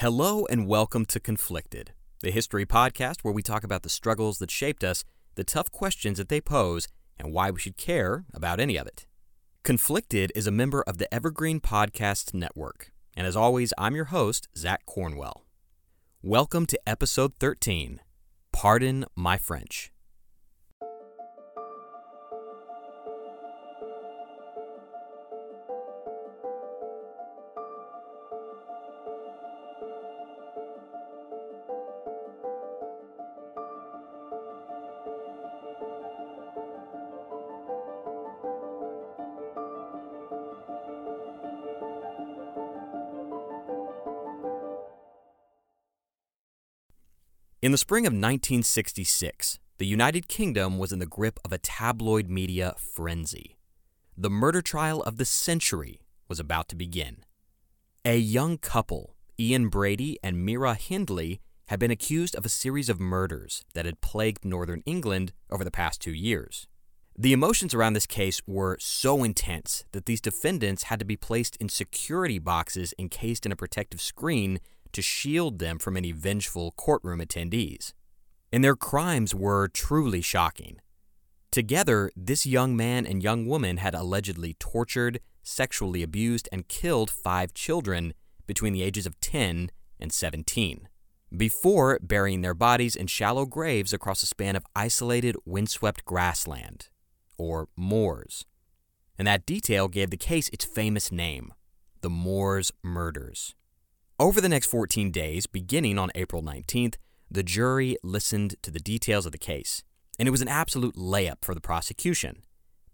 Hello and welcome to Conflicted, the history podcast where we talk about the struggles that shaped us, the tough questions that they pose, and why we should care about any of it. Conflicted is a member of the Evergreen Podcast Network, and as always, I'm your host, Zach Cornwell. Welcome to Episode 13, Pardon My French. In the spring of 1966, the United Kingdom was in the grip of a tabloid media frenzy. The murder trial of the century was about to begin. A young couple, Ian Brady and Myra Hindley, had been accused of a series of murders that had plagued northern England over the past 2 years. The emotions around this case were so intense that these defendants had to be placed in security boxes encased in a protective screen to shield them from any vengeful courtroom attendees. And their crimes were truly shocking. Together, this young man and young woman had allegedly tortured, sexually abused, and killed 5 children between the ages of 10 and 17, before burying their bodies in shallow graves across a span of isolated, windswept grassland, or moors. And that detail gave the case its famous name, the Moors Murders. Over the next 14 days, beginning on April 19th, the jury listened to the details of the case, and it was an absolute layup for the prosecution.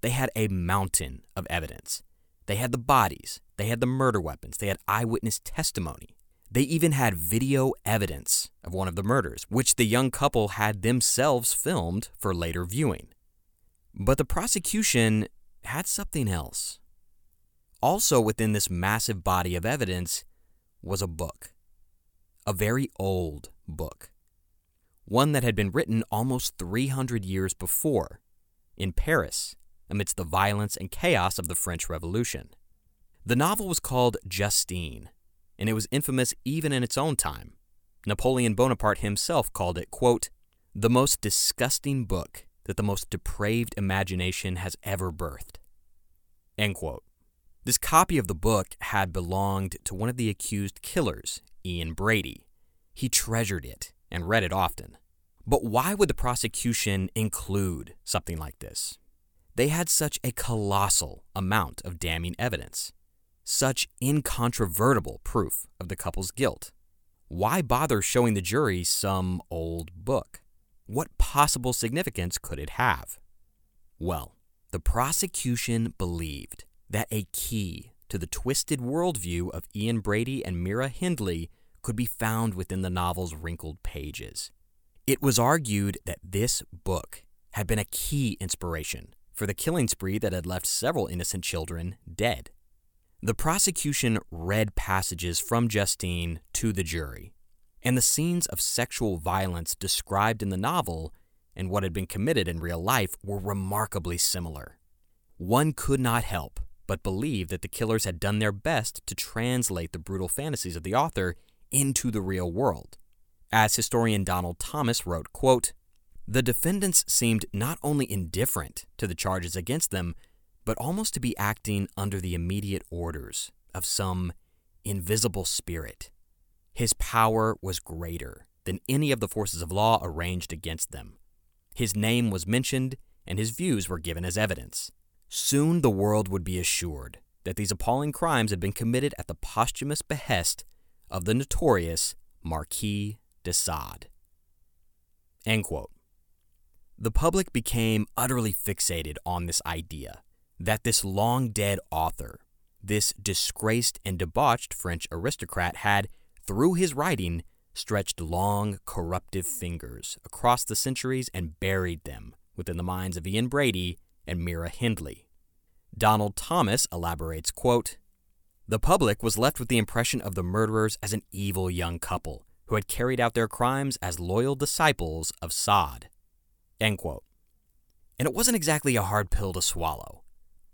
They had a mountain of evidence. They had the bodies, they had the murder weapons, they had eyewitness testimony. They even had video evidence of one of the murders, which the young couple had themselves filmed for later viewing. But the prosecution had something else. Also within this massive body of evidence was a book, a very old book, one that had been written almost 300 years before, in Paris, amidst the violence and chaos of the French Revolution. The novel was called Justine, and it was infamous even in its own time. Napoleon Bonaparte himself called it, quote, "the most disgusting book that the most depraved imagination has ever birthed," end quote. This copy of the book had belonged to one of the accused killers, Ian Brady. He treasured it and read it often. But why would the prosecution include something like this? They had such a colossal amount of damning evidence, such incontrovertible proof of the couple's guilt. Why bother showing the jury some old book? What possible significance could it have? Well, the prosecution believed that a key to the twisted worldview of Ian Brady and Myra Hindley could be found within the novel's wrinkled pages. It was argued that this book had been a key inspiration for the killing spree that had left several innocent children dead. The prosecution read passages from Justine to the jury, and the scenes of sexual violence described in the novel and what had been committed in real life were remarkably similar. One could not help but believe that the killers had done their best to translate the brutal fantasies of the author into the real world. As historian Donald Thomas wrote, quote, "The defendants seemed not only indifferent to the charges against them, but almost to be acting under the immediate orders of some invisible spirit. His power was greater than any of the forces of law arranged against them. His name was mentioned, and his views were given as evidence. Soon the world would be assured that these appalling crimes had been committed at the posthumous behest of the notorious Marquis de Sade." End quote. The public became utterly fixated on this idea that this long-dead author, this disgraced and debauched French aristocrat, had, through his writing, stretched long, corruptive fingers across the centuries and buried them within the minds of Ian Brady and Myra Hindley. Donald Thomas elaborates, quote, "The public was left with the impression of the murderers as an evil young couple who had carried out their crimes as loyal disciples of Sade," end quote. And it wasn't exactly a hard pill to swallow.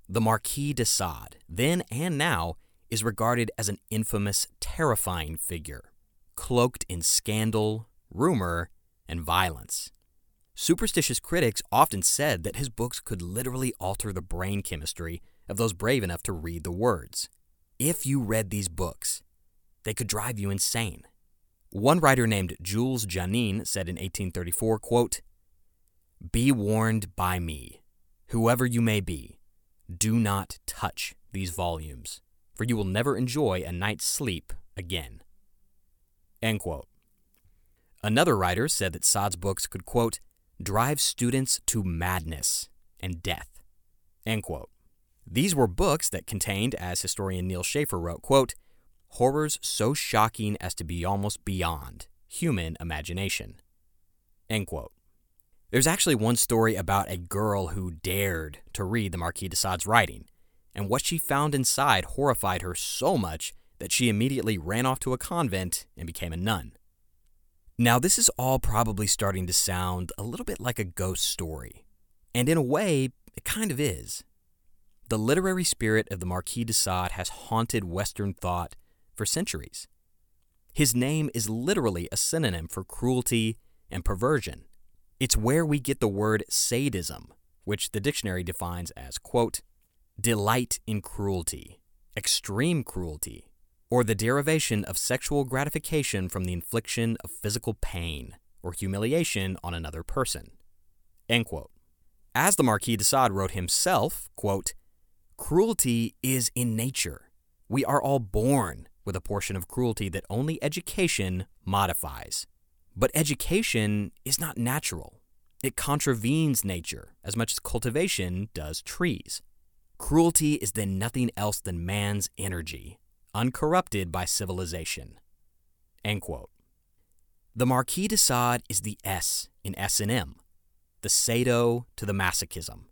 The Marquis de Sade, then and now, is regarded as an infamous, terrifying figure, cloaked in scandal, rumor, and violence. Superstitious critics often said that his books could literally alter the brain chemistry of those brave enough to read the words. If you read these books, they could drive you insane. One writer named Jules Janin said in 1834, quote, "Be warned by me, whoever you may be, do not touch these volumes, for you will never enjoy a night's sleep again," end quote. Another writer said that Sade's books could, quote, "drive students to madness and death," end quote. These were books that contained, as historian Neil Schaefer wrote, quote, "horrors so shocking as to be almost beyond human imagination," end quote. There's actually one story about a girl who dared to read the Marquis de Sade's writing, and what she found inside horrified her so much that she immediately ran off to a convent and became a nun. Now, this is all probably starting to sound a little bit like a ghost story, and in a way, it kind of is. The literary spirit of the Marquis de Sade has haunted Western thought for centuries. His name is literally a synonym for cruelty and perversion. It's where we get the word sadism, which the dictionary defines as, quote, "delight in cruelty, extreme cruelty, or the derivation of sexual gratification from the infliction of physical pain or humiliation on another person," end quote. As the Marquis de Sade wrote himself, quote, "Cruelty is in nature. We are all born with a portion of cruelty that only education modifies. But education is not natural. It contravenes nature as much as cultivation does trees. Cruelty is then nothing else than man's energy, uncorrupted by civilization," end quote. The Marquis de Sade is the S in S&M, the sado to the masochism.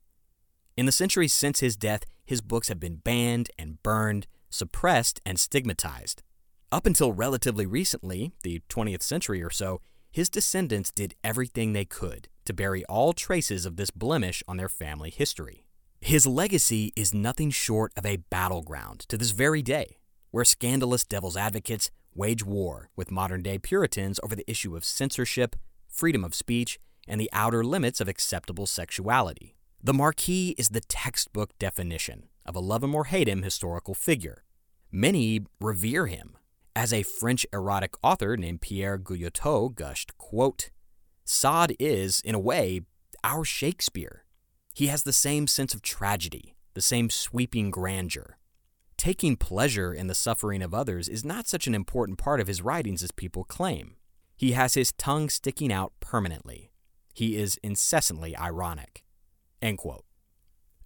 In the centuries since his death, his books have been banned and burned, suppressed and stigmatized. Up until relatively recently, the 20th century or so, his descendants did everything they could to bury all traces of this blemish on their family history. His legacy is nothing short of a battleground to this very day, where scandalous devil's advocates wage war with modern-day Puritans over the issue of censorship, freedom of speech, and the outer limits of acceptable sexuality. The Marquis is the textbook definition of a love him or hate him historical figure. Many revere him. As a French erotic author named Pierre Guyotat gushed, quote, "Sade is, in a way, our Shakespeare. He has the same sense of tragedy, the same sweeping grandeur. Taking pleasure in the suffering of others is not such an important part of his writings as people claim. He has his tongue sticking out permanently. He is incessantly ironic," end quote.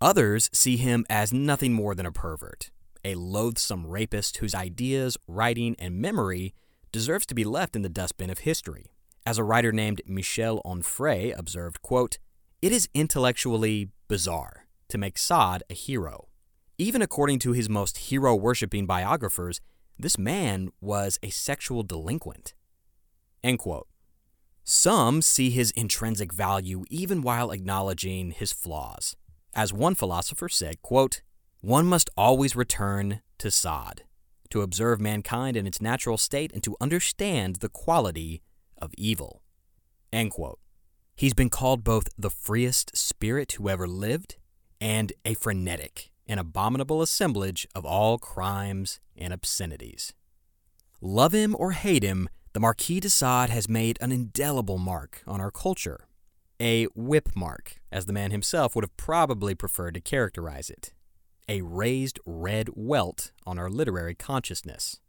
Others see him as nothing more than a pervert, a loathsome rapist whose ideas, writing, and memory deserves to be left in the dustbin of history. As a writer named Michel Onfray observed, quote, "It is intellectually bizarre to make Sade a hero. Even according to his most hero-worshipping biographers, this man was a sexual delinquent," end quote. Some see his intrinsic value even while acknowledging his flaws. As one philosopher said, quote, "One must always return to Sade, to observe mankind in its natural state and to understand the quality of evil," end quote. He's been called both the freest spirit who ever lived and a frenetic, an abominable assemblage of all crimes and obscenities. Love him or hate him, the Marquis de Sade has made an indelible mark on our culture. A whip mark, as the man himself would have probably preferred to characterize it. A raised red welt on our literary consciousness.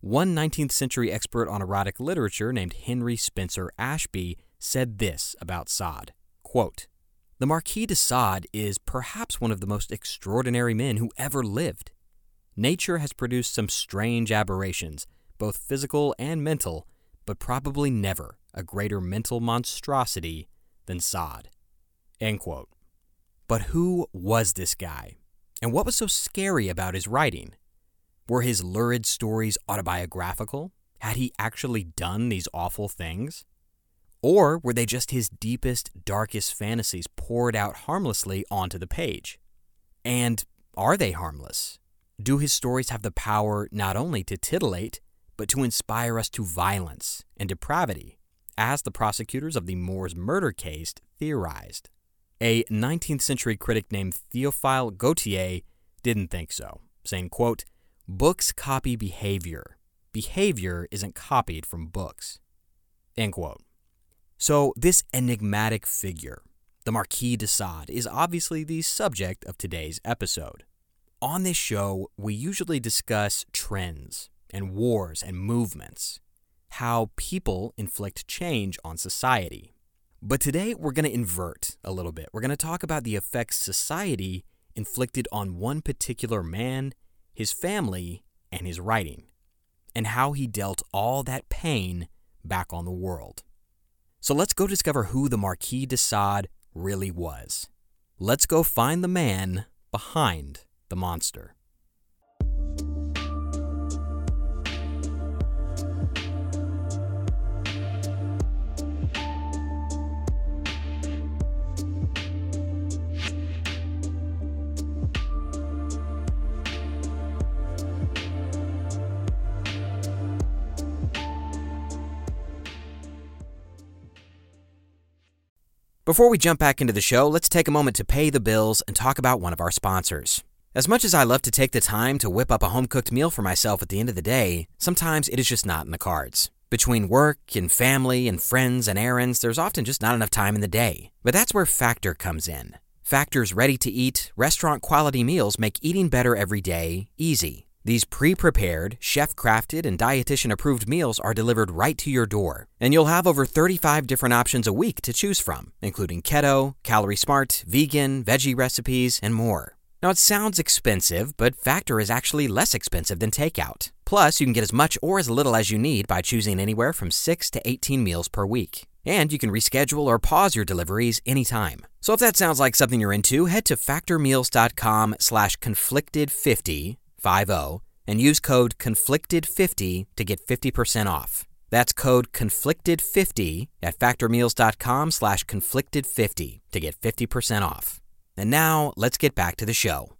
One 19th century expert on erotic literature named Henry Spencer Ashby said this about Sade, quote, "The Marquis de Sade is perhaps one of the most extraordinary men who ever lived. Nature has produced some strange aberrations, both physical and mental, but probably never a greater mental monstrosity than Sade." End quote. But who was this guy? And what was so scary about his writing? Were his lurid stories autobiographical? Had he actually done these awful things? Or were they just his deepest, darkest fantasies poured out harmlessly onto the page? And are they harmless? Do his stories have the power not only to titillate, but to inspire us to violence and depravity, as the prosecutors of the Moors murder case theorized? A 19th century critic named Theophile Gautier didn't think so, saying, quote, "Books copy behavior. Behavior isn't copied from books." End quote. So this enigmatic figure, the Marquis de Sade, is obviously the subject of today's episode. On this show, we usually discuss trends and wars and movements, how people inflict change on society. But today, we're going to invert a little bit. We're going to talk about the effects society inflicted on one particular man, his family, and his writing, and how he dealt all that pain back on the world. So let's go discover who the Marquis de Sade really was. Let's go find the man behind the monster. Before we jump back into the show, let's take a moment to pay the bills and talk about one of our sponsors. As much as I love to take the time to whip up a home-cooked meal for myself at the end of the day, sometimes it is just not in the cards. Between work and family and friends and errands, there's often just not enough time in the day. But that's where Factor comes in. Factor's ready-to-eat, restaurant-quality meals make eating better every day easy. These pre-prepared, chef-crafted, and dietitian-approved meals are delivered right to your door. And you'll have over 35 different options a week to choose from, including keto, calorie smart, vegan, veggie recipes, and more. Now, it sounds expensive, but Factor is actually less expensive than takeout. Plus, you can get as much or as little as you need by choosing anywhere from 6 to 18 meals per week. And you can reschedule or pause your deliveries anytime. So if that sounds like something you're into, head to factormeals.com/conflicted50 and use code CONFLICTED50 to get 50% off. That's code CONFLICTED50 at factormeals.com/conflicted50 to get 50% off. And now, let's get back to the show.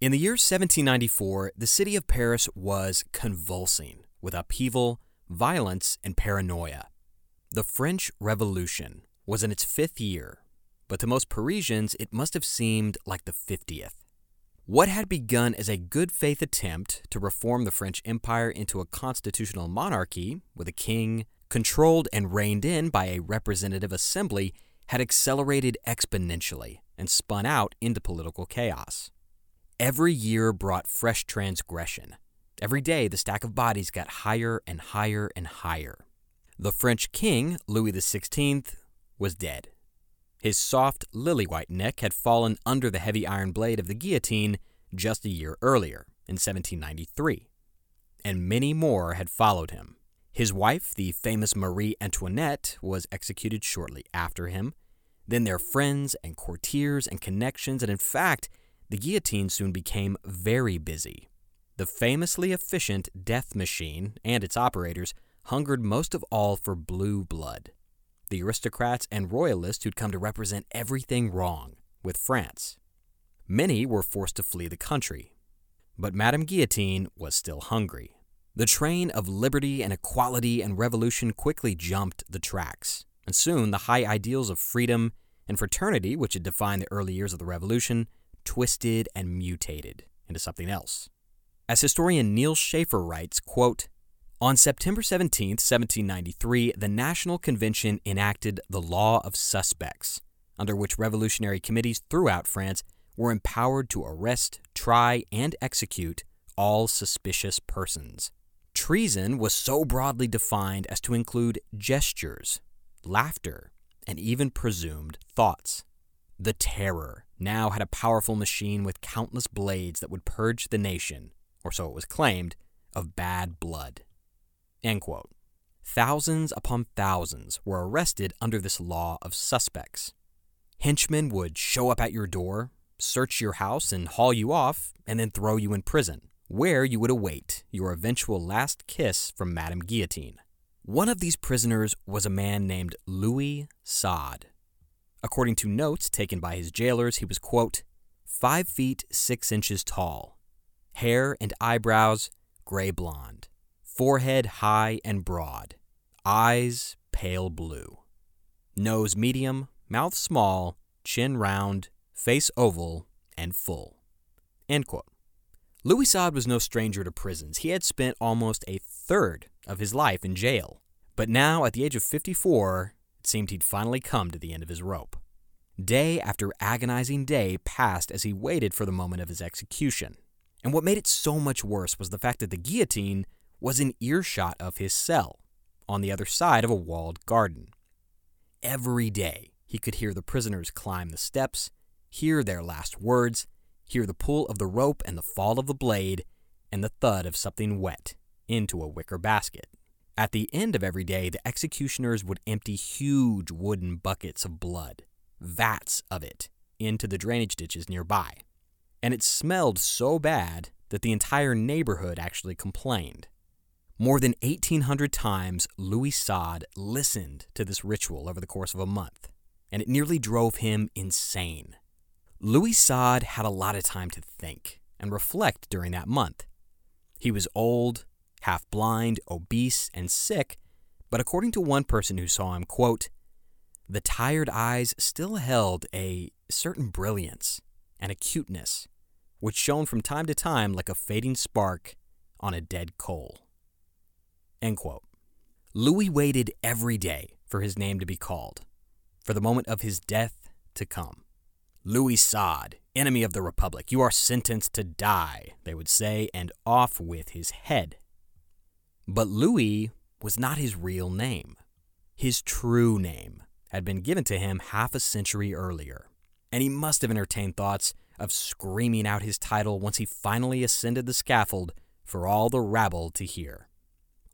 In the year 1794, the city of Paris was convulsing with upheaval, violence, and paranoia. The French Revolution was in its 5th year, but to most Parisians, it must have seemed like the 50th. What had begun as a good-faith attempt to reform the French Empire into a constitutional monarchy with a king controlled and reined in by a representative assembly had accelerated exponentially and spun out into political chaos. Every year brought fresh transgression. Every day, the stack of bodies got higher and higher and higher. The French king, Louis XVI, was dead. His soft, lily-white neck had fallen under the heavy iron blade of the guillotine just a year earlier, in 1793, and many more had followed him. His wife, the famous Marie Antoinette, was executed shortly after him, then their friends and courtiers and connections, and in fact, the guillotine soon became very busy. The famously efficient death machine and its operators hungered most of all for blue blood, the aristocrats and royalists who'd come to represent everything wrong with France. Many were forced to flee the country, but Madame Guillotine was still hungry. The train of liberty and equality and revolution quickly jumped the tracks, and soon the high ideals of freedom and fraternity, which had defined the early years of the revolution, twisted and mutated into something else. As historian Neil Schaefer writes, quote, "On September 17, 1793, the National Convention enacted the Law of Suspects, under which revolutionary committees throughout France were empowered to arrest, try, and execute all suspicious persons. Treason was so broadly defined as to include gestures, laughter, and even presumed thoughts. The Terror now had a powerful machine with countless blades that would purge the nation, or so it was claimed, of bad blood." End quote. Thousands upon thousands were arrested under this law of suspects. Henchmen would show up at your door, search your house, and haul you off, and then throw you in prison, where you would await your eventual last kiss from Madame Guillotine. One of these prisoners was a man named Louis Sade. According to notes taken by his jailers, he was, quote, 5 feet 6 inches tall, hair and eyebrows gray blonde, forehead high and broad, eyes pale blue, nose medium, mouth small, chin round, face oval, and full, end quote. Louis Sade was no stranger to prisons. He had spent almost a third of his life in jail, but now, at the age of 54, it seemed he'd finally come to the end of his rope. Day after agonizing day passed as he waited for the moment of his execution, and what made it so much worse was the fact that the guillotine was in earshot of his cell, on the other side of a walled garden. Every day, he could hear the prisoners climb the steps, hear their last words, hear the pull of the rope and the fall of the blade, and the thud of something wet into a wicker basket. At the end of every day, the executioners would empty huge wooden buckets of blood, vats of it, into the drainage ditches nearby. And it smelled so bad that the entire neighborhood actually complained. More than 1,800 times, Louis Sade listened to this ritual over the course of a month, and it nearly drove him insane. Louis Sade had a lot of time to think and reflect during that month. He was old, half-blind, obese, and sick, but according to one person who saw him, quote, the tired eyes still held a certain brilliance and acuteness, which shone from time to time like a fading spark on a dead coal, end quote. Louis waited every day for his name to be called, for the moment of his death to come. Louis Sade, enemy of the Republic, you are sentenced to die, they would say, and off with his head. But Louis was not his real name. His true name had been given to him half a century earlier, and he must have entertained thoughts of screaming out his title once he finally ascended the scaffold for all the rabble to hear.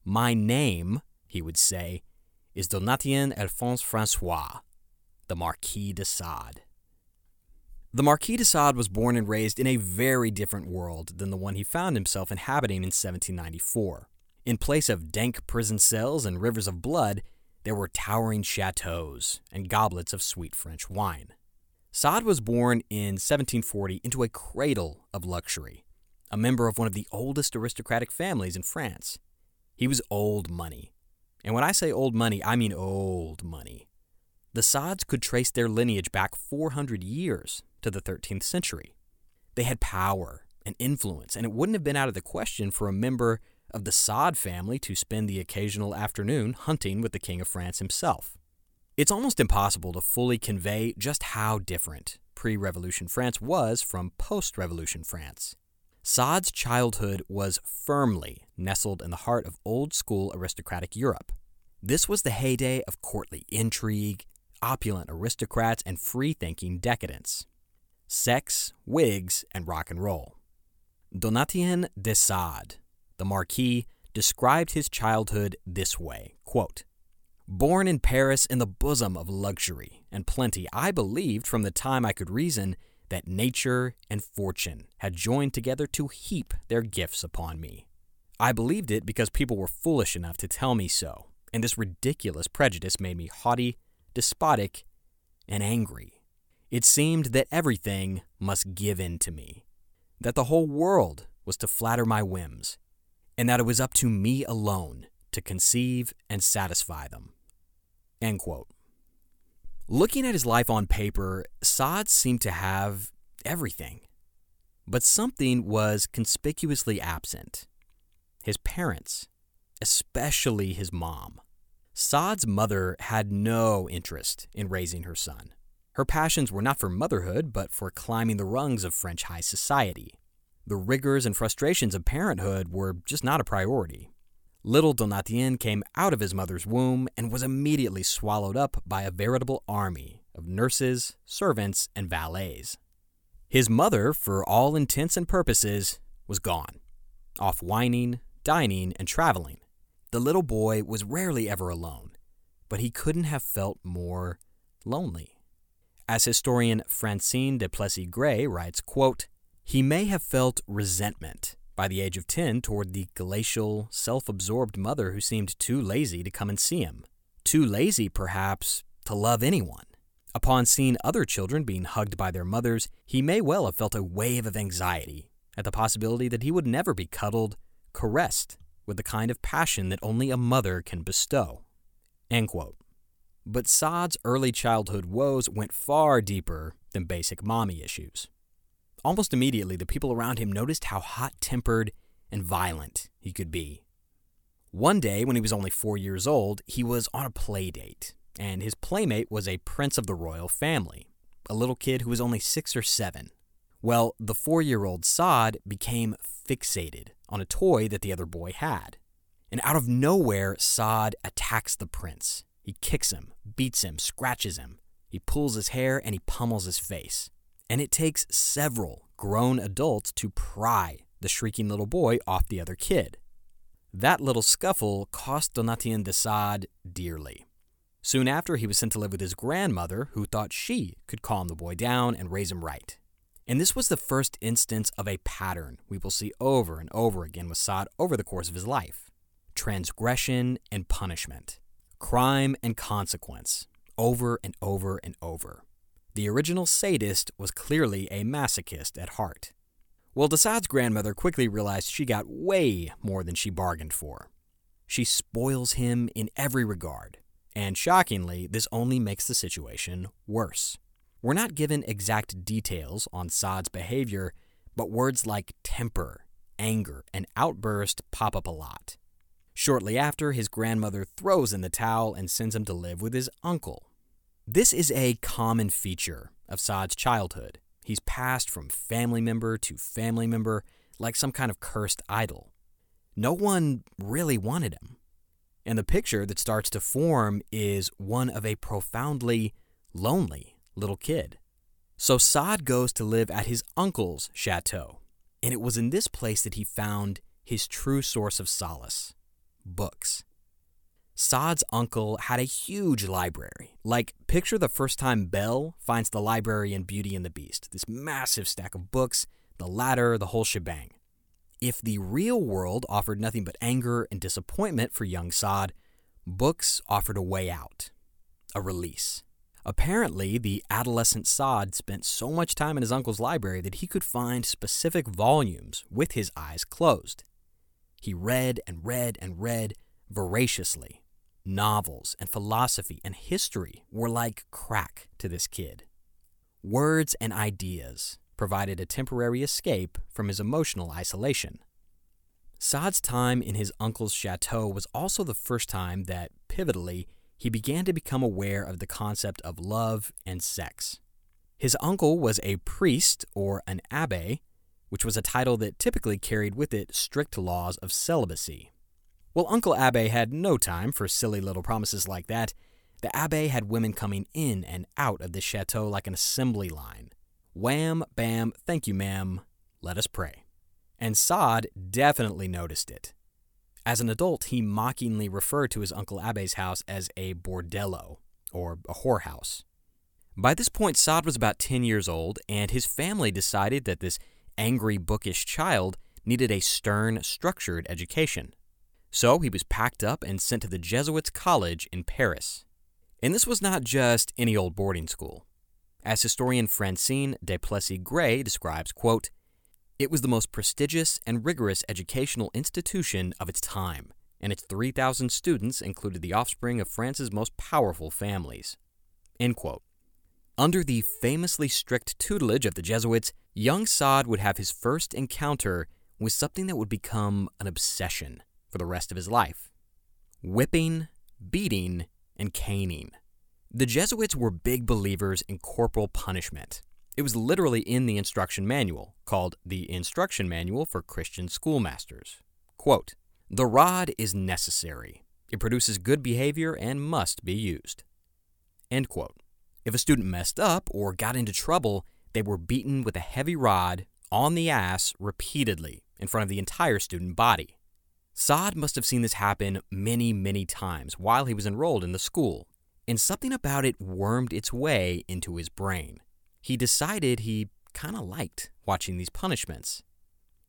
My name, he would say, is Donatien Alphonse Francois, the Marquis de Sade. The Marquis de Sade was born and raised in a very different world than the one he found himself inhabiting in 1794. In place of dank prison cells and rivers of blood, there were towering chateaux and goblets of sweet French wine. Sade was born in 1740 into a cradle of luxury, a member of one of the oldest aristocratic families in France. He was old money. And when I say old money, I mean old money. The Sades could trace their lineage back 400 years to the 13th century. They had power and influence, and it wouldn't have been out of the question for a member of the Sade family to spend the occasional afternoon hunting with the King of France himself. It's almost impossible to fully convey just how different pre-Revolution France was from post-Revolution France. Sade's childhood was firmly nestled in the heart of old-school aristocratic Europe. This was the heyday of courtly intrigue, opulent aristocrats, and free-thinking decadence. Sex, wigs, and rock and roll. Donatien de Sade, the Marquis, described his childhood this way, quote, born in Paris in the bosom of luxury and plenty, I believed from the time I could reason that nature and fortune had joined together to heap their gifts upon me. I believed it because people were foolish enough to tell me so, and this ridiculous prejudice made me haughty, despotic, and angry. It seemed that everything must give in to me, that the whole world was to flatter my whims, and that it was up to me alone to conceive and satisfy them, end quote. Looking at his life on paper, Sade seemed to have everything, but something was conspicuously absent. His parents, especially his mom. Sade's mother had no interest in raising her son. Her passions were not for motherhood, but for climbing the rungs of French high society. The rigors and frustrations of parenthood were just not a priority. Little Donatien came out of his mother's womb and was immediately swallowed up by a veritable army of nurses, servants, and valets. His mother, for all intents and purposes, was gone, off wining, dining, and traveling. The little boy was rarely ever alone, but he couldn't have felt more lonely. As historian Francine du Plessix Gray writes, quote, "He may have felt resentment by the age of 10 toward the glacial, self-absorbed mother who seemed too lazy to come and see him, too lazy, perhaps, to love anyone. Upon seeing other children being hugged by their mothers, he may well have felt a wave of anxiety at the possibility that he would never be cuddled, caressed with the kind of passion that only a mother can bestow." End quote. But Sade's early childhood woes went far deeper than basic mommy issues. Almost immediately, the people around him noticed how hot-tempered and violent he could be. One day, when he was only 4 years old, he was on a play date, and his playmate was a prince of the royal family, a little kid who was only 6 or 7. Well, the 4-year-old Sade became fixated on a toy that the other boy had. And out of nowhere, Sade attacks the prince. He kicks him, beats him, scratches him. He pulls his hair, and he pummels his face. And it takes several grown adults to pry the shrieking little boy off the other kid. That little scuffle cost Donatien de Sade dearly. Soon after, he was sent to live with his grandmother, who thought she could calm the boy down and raise him right. And this was the first instance of a pattern we will see over and over again with Sade over the course of his life. Transgression and punishment. Crime and consequence. Over and over and over. The original sadist was clearly a masochist at heart. Well, de Sade's grandmother quickly realized she got way more than she bargained for. She spoils him in every regard, and shockingly, this only makes the situation worse. We're not given exact details on Sade's behavior, but words like temper, anger, and outburst pop up a lot. Shortly after, his grandmother throws in the towel and sends him to live with his uncle. This is a common feature of Sade's childhood. He's passed from family member to family member like some kind of cursed idol. No one really wanted him. And the picture that starts to form is one of a profoundly lonely little kid. So Sade goes to live at his uncle's chateau, and it was in this place that he found his true source of solace, books. Sade's uncle had a huge library. Like, picture the first time Belle finds the library in Beauty and the Beast. This massive stack of books, the ladder, the whole shebang. If the real world offered nothing but anger and disappointment for young Sade, books offered a way out, a release. Apparently, the adolescent Sade spent so much time in his uncle's library that he could find specific volumes with his eyes closed. He read and read and read voraciously. Novels and philosophy and history were like crack to this kid. Words and ideas provided a temporary escape from his emotional isolation. Sade's time in his uncle's chateau was also the first time that, pivotally, he began to become aware of the concept of love and sex. His uncle was a priest, or an abbé, which was a title that typically carried with it strict laws of celibacy. Well, Uncle Abbe had no time for silly little promises like that. The Abbe had women coming in and out of the chateau like an assembly line. Wham, bam, thank you, ma'am, let us pray. And Sade definitely noticed it. As an adult, he mockingly referred to his Uncle Abbe's house as a bordello, or a whorehouse. By this point, Sade was about 10 years old, and his family decided that this angry, bookish child needed a stern, structured education. So he was packed up and sent to the Jesuits' College in Paris. And this was not just any old boarding school. As historian Francine du Plessix Gray describes, quote, "It was the most prestigious and rigorous educational institution of its time, and its 3,000 students included the offspring of France's most powerful families." End quote. Under the famously strict tutelage of the Jesuits, young Sade would have his first encounter with something that would become an obsession for the rest of his life: whipping, beating, and caning. The Jesuits were big believers in corporal punishment. It was literally in the instruction manual, called the Instruction Manual for Christian Schoolmasters. Quote, "The rod is necessary. It produces good behavior and must be used." End quote. If a student messed up or got into trouble, they were beaten with a heavy rod on the ass repeatedly in front of the entire student body. Sade must have seen this happen many, many times while he was enrolled in the school, and something about it wormed its way into his brain. He decided he kind of liked watching these punishments.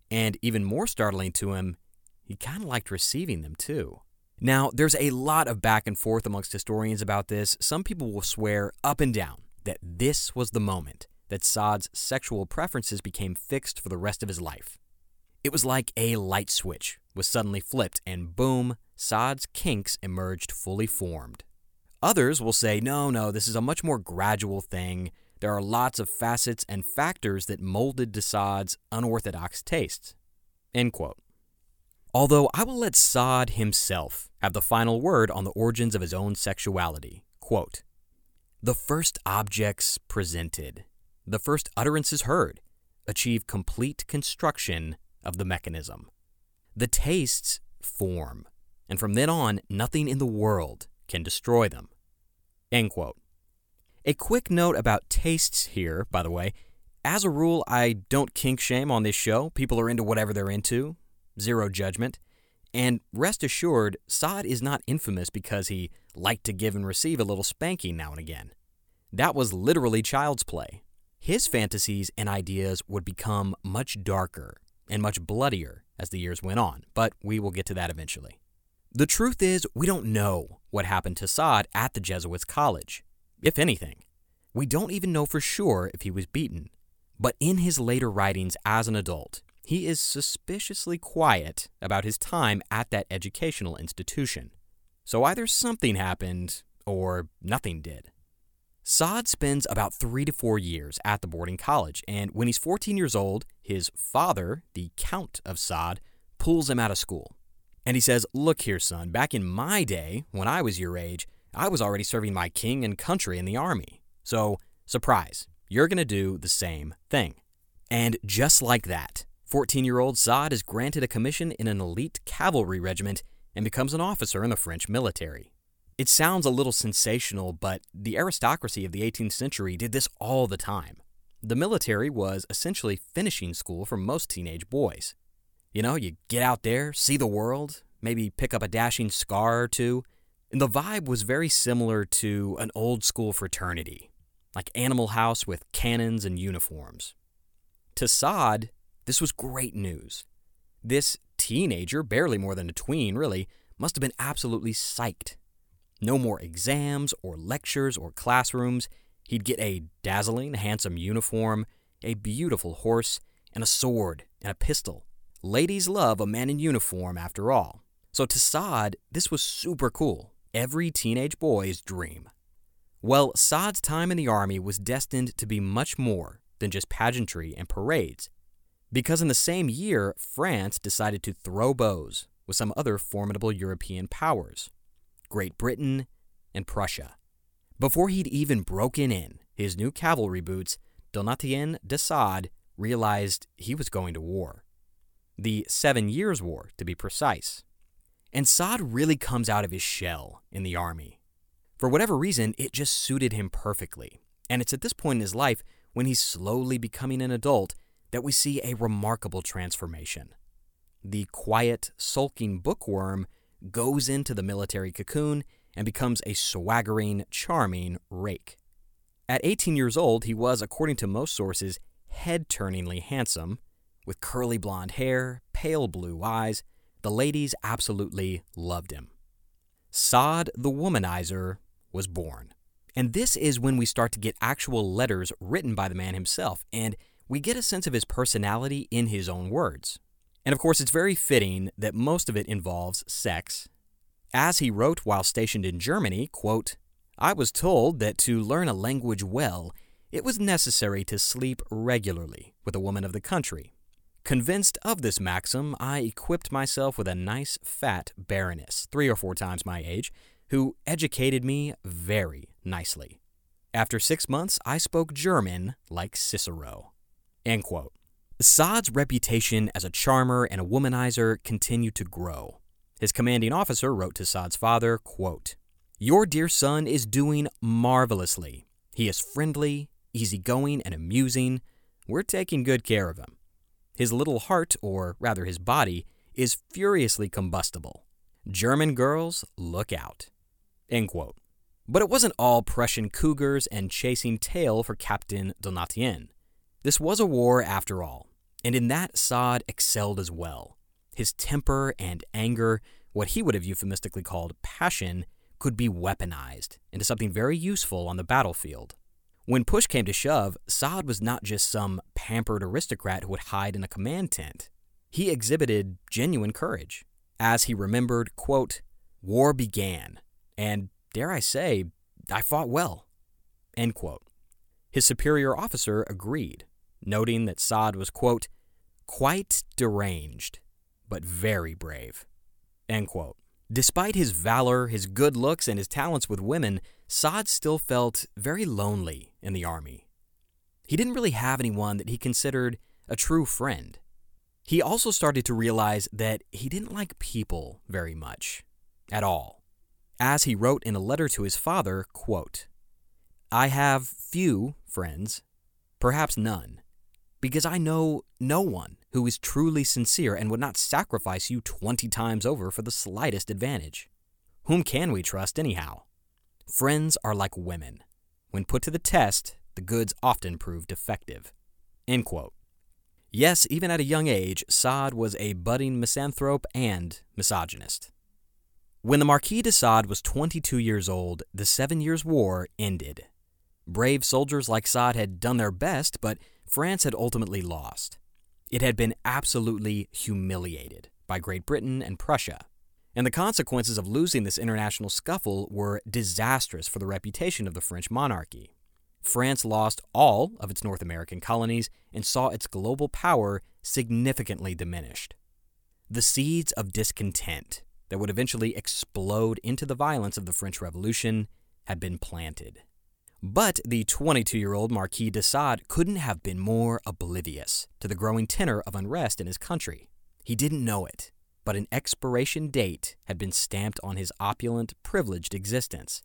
And even more startling to him, he kind of liked receiving them too. Now, there's a lot of back and forth amongst historians about this. Some people will swear up and down that this was the moment that Sade's sexual preferences became fixed for the rest of his life. It was like a light switch was suddenly flipped, and boom, Sade's kinks emerged fully formed. Others will say, no, this is a much more gradual thing. There are lots of facets and factors that molded to Sade's unorthodox tastes. End quote. Although I will let Sade himself have the final word on the origins of his own sexuality. Quote, "The first objects presented, the first utterances heard, achieve complete construction of the mechanism. The tastes form, and from then on, nothing in the world can destroy them." End quote. A quick note about tastes here, by the way. As a rule, I don't kink shame on this show. People are into whatever they're into. Zero judgment. And rest assured, Sade is not infamous because he liked to give and receive a little spanking now and again. That was literally child's play. His fantasies and ideas would become much darker and much bloodier as the years went on, but we will get to that eventually. The truth is, we don't know what happened to Sade at the Jesuits' college, if anything. We don't even know for sure if he was beaten, but in his later writings as an adult, he is suspiciously quiet about his time at that educational institution. So either something happened, or nothing did. Sade spends about 3 to 4 years at the boarding college, and when he's 14 years old, his father, the Count of Sade, pulls him out of school. And he says, "Look here, son, back in my day, when I was your age, I was already serving my king and country in the army. So, surprise, you're going to do the same thing." And just like that, 14-year-old Sade is granted a commission in an elite cavalry regiment and becomes an officer in the French military. It sounds a little sensational, but the aristocracy of the 18th century did this all the time. The military was essentially finishing school for most teenage boys. You know, you get out there, see the world, maybe pick up a dashing scar or two, and the vibe was very similar to an old-school fraternity, like Animal House with cannons and uniforms. To Sade, this was great news. This teenager, barely more than a tween really, must have been absolutely psyched. No more exams or lectures or classrooms. He'd get a dazzling, handsome uniform, a beautiful horse, and a sword and a pistol. Ladies love a man in uniform after all. So to Sade, this was super cool. Every teenage boy's dream. Well, Sade's time in the army was destined to be much more than just pageantry and parades. Because in the same year, France decided to throw bows with some other formidable European powers, Great Britain and Prussia. Before he'd even broken in his new cavalry boots, Donatien de Sade realized he was going to war. The 7 Years' War, to be precise. And Sade really comes out of his shell in the army. For whatever reason, it just suited him perfectly. And it's at this point in his life, when he's slowly becoming an adult, that we see a remarkable transformation. The quiet, sulking bookworm goes into the military cocoon and becomes a swaggering, charming rake. At 18 years old, he was, according to most sources, head-turningly handsome, with curly blonde hair, pale blue eyes. The ladies absolutely loved him. Sade the Womanizer was born. And this is when we start to get actual letters written by the man himself, and we get a sense of his personality in his own words. And of course, it's very fitting that most of it involves sex. As he wrote while stationed in Germany, quote, "I was told that to learn a language well, it was necessary to sleep regularly with a woman of the country. Convinced of this maxim, I equipped myself with a nice fat baroness, 3 or 4 times my age, who educated me very nicely. After 6 months, I spoke German like Cicero." End quote. Sade's reputation as a charmer and a womanizer continued to grow. His commanding officer wrote to Sade's father, quote, "Your dear son is doing marvelously. He is friendly, easygoing, and amusing. We're taking good care of him. His little heart, or rather his body, is furiously combustible. German girls, look out. End quote. But it wasn't all Prussian cougars and chasing tail for Captain Donatien. This was a war after all, and in that Sade excelled as well. His temper and anger, what he would have euphemistically called passion, could be weaponized into something very useful on the battlefield. When push came to shove, Sade was not just some pampered aristocrat who would hide in a command tent. He exhibited genuine courage, as he remembered, quote, "War began, and dare I say, I fought well," end quote. His superior officer agreed, noting that Sade was, quote, "quite deranged, but very brave," end quote. Despite his valor, his good looks, and his talents with women, Sade still felt very lonely in the army. He didn't really have anyone that he considered a true friend. He also started to realize that he didn't like people very much, at all. As he wrote in a letter to his father, quote, "I have few friends, perhaps none, because I know no one who is truly sincere and would not sacrifice you 20 times over for the slightest advantage. Whom can we trust anyhow? Friends are like women. When put to the test, the goods often prove defective." End quote. Yes, even at a young age, Sade was a budding misanthrope and misogynist. When the Marquis de Sade was 22 years old, the 7 Years' War ended. Brave soldiers like Sade had done their best, but France had ultimately lost. It had been absolutely humiliated by Great Britain and Prussia, and the consequences of losing this international scuffle were disastrous for the reputation of the French monarchy. France lost all of its North American colonies and saw its global power significantly diminished. The seeds of discontent that would eventually explode into the violence of the French Revolution had been planted. But the 22-year-old Marquis de Sade couldn't have been more oblivious to the growing tenor of unrest in his country. He didn't know it, but an expiration date had been stamped on his opulent, privileged existence,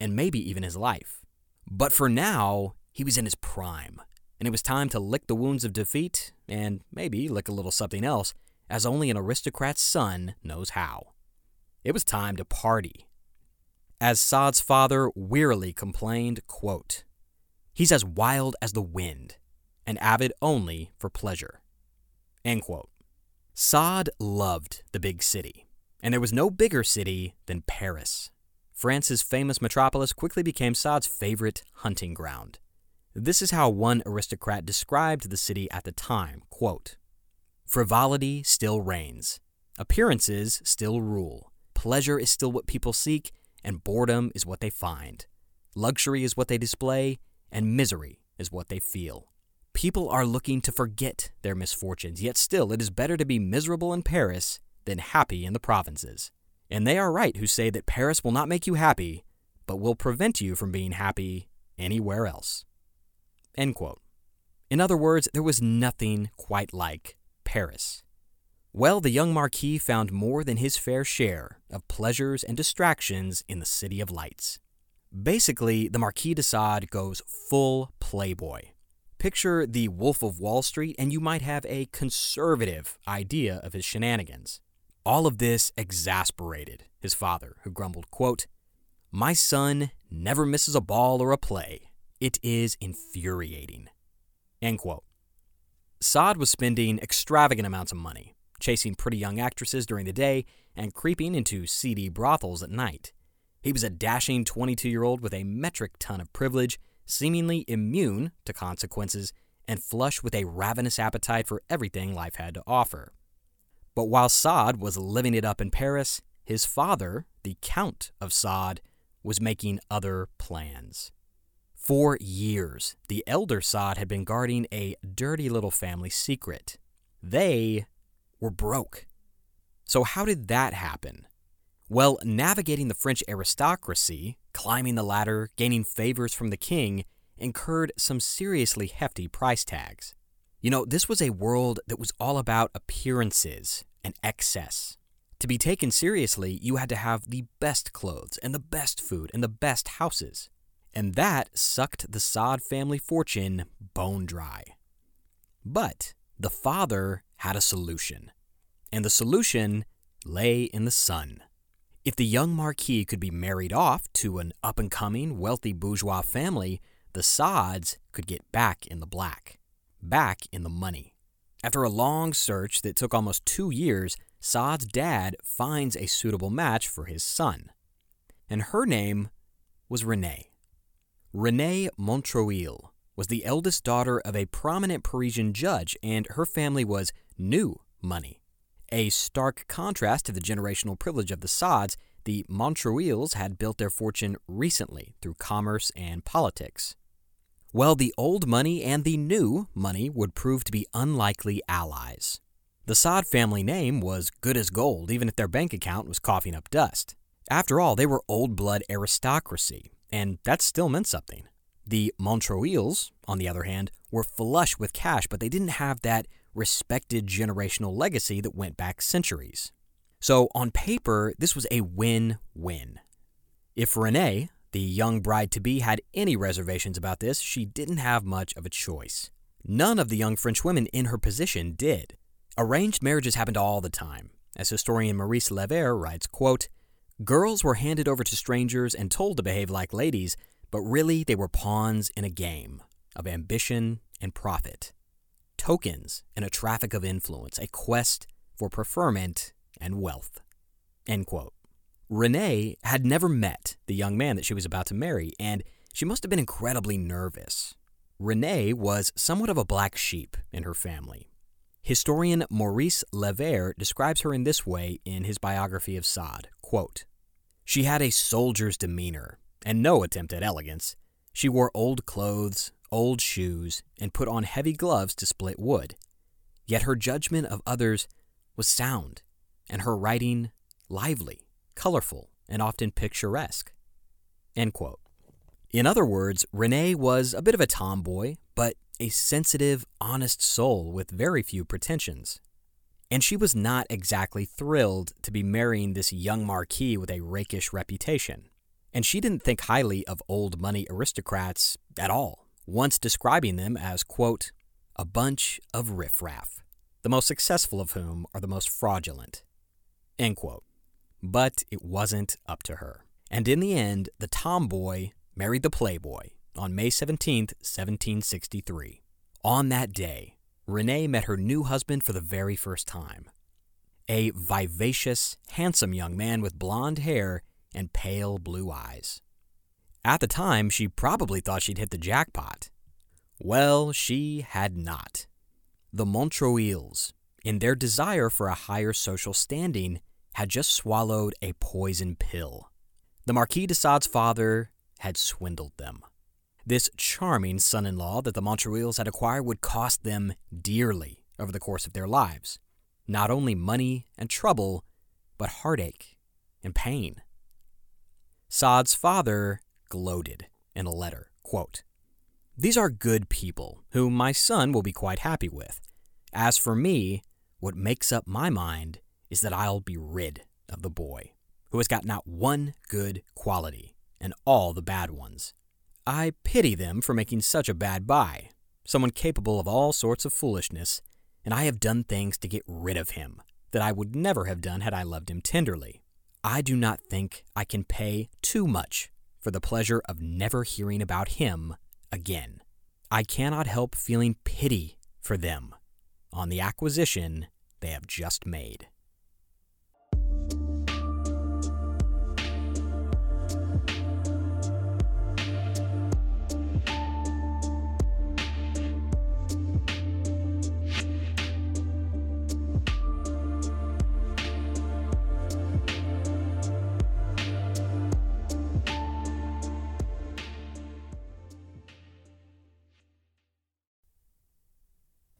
and maybe even his life. But for now, he was in his prime, and it was time to lick the wounds of defeat, and maybe lick a little something else, as only an aristocrat's son knows how. It was time to party. As Sade's father wearily complained, quote, "He's as wild as the wind, and avid only for pleasure," end quote. Sade loved the big city, and there was no bigger city than Paris. France's famous metropolis quickly became Sade's favorite hunting ground. This is how one aristocrat described the city at the time, quote, "Frivolity still reigns, appearances still rule. Pleasure is still what people seek, and boredom is what they find. Luxury is what they display, and misery is what they feel. People are looking to forget their misfortunes, yet still it is better to be miserable in Paris than happy in the provinces. And they are right who say that Paris will not make you happy, but will prevent you from being happy anywhere else." End quote. In other words, there was nothing quite like Paris. Well, the young Marquis found more than his fair share of pleasures and distractions in the City of Lights. Basically, the Marquis de Sade goes full playboy. Picture the Wolf of Wall Street, and you might have a conservative idea of his shenanigans. All of this exasperated his father, who grumbled, quote, "My son never misses a ball or a play. It is infuriating," end quote. Sade was spending extravagant amounts of money, chasing pretty young actresses during the day, and creeping into seedy brothels at night. He was a dashing 22-year-old with a metric ton of privilege, seemingly immune to consequences, and flush with a ravenous appetite for everything life had to offer. But while Sade was living it up in Paris, his father, the Count of Sade, was making other plans. For years, the elder Sade had been guarding a dirty little family secret. They were broke. So how did that happen? Well, navigating the French aristocracy, climbing the ladder, gaining favors from the king, incurred some seriously hefty price tags. You know, this was a world that was all about appearances and excess. To be taken seriously, you had to have the best clothes and the best food and the best houses. And that sucked the Sade family fortune bone dry. But the father had a solution. and the solution lay in the son. If the young Marquis could be married off to an up-and-coming, wealthy bourgeois family, the Sades could get back in the black, back in the money. After a long search that took almost 2 years, Sade's dad finds a suitable match for his son. And her name was Renée. Renée Montreuil was the eldest daughter of a prominent Parisian judge, and her family was new money. A stark contrast to the generational privilege of the Sades, the Montreuils had built their fortune recently through commerce and politics. Well, the old money and the new money would prove to be unlikely allies. The Sade family name was good as gold, even if their bank account was coughing up dust. After all, they were old-blood aristocracy, and that still meant something. The Montreuils, on the other hand, were flush with cash, but they didn't have that respected generational legacy that went back centuries. So, on paper, this was a win-win. If Renée, the young bride-to-be, had any reservations about this, she didn't have much of a choice. None of the young French women in her position did. Arranged marriages happened all the time. As historian Maurice Lever writes, quote, "Girls were handed over to strangers and told to behave like ladies, but really they were pawns in a game of ambition and profit, tokens in a traffic of influence, a quest for preferment and wealth." End quote. Renée had never met the young man that she was about to marry, and she must have been incredibly nervous. Renée was somewhat of a black sheep in her family. Historian Maurice Lever describes her in this way in his biography of Sade, quote, "She had a soldier's demeanor and no attempt at elegance. She wore old clothes, old shoes, and put on heavy gloves to split wood. Yet her judgment of others was sound, and her writing lively, colorful, and often picturesque." End quote. In other words, Renée was a bit of a tomboy, but a sensitive, honest soul with very few pretensions. And she was not exactly thrilled to be marrying this young Marquis with a rakish reputation. And she didn't think highly of old money aristocrats at all, once describing them as, quote, "a bunch of riffraff, the most successful of whom are the most fraudulent," end quote. But it wasn't up to her. And in the end, the tomboy married the playboy on May 17, 1763. On that day, Renée met her new husband for the very first time. A vivacious, handsome young man with blonde hair and pale blue eyes. At the time, she probably thought she'd hit the jackpot. Well, she had not. The Montreuils, in their desire for a higher social standing, had just swallowed a poison pill. The Marquis de Sade's father had swindled them. This charming son-in-law that the Montreuils had acquired would cost them dearly over the course of their lives. Not only money and trouble, but heartache and pain. Sade's father gloated in a letter, quote, "These are good people whom my son will be quite happy with. As for me, what makes up my mind is that I'll be rid of the boy, who has got not one good quality and all the bad ones. I pity them for making such a bad buy, someone capable of all sorts of foolishness, and I have done things to get rid of him that I would never have done had I loved him tenderly. I do not think I can pay too much for the pleasure of never hearing about him again. I cannot help feeling pity for them on the acquisition they have just made."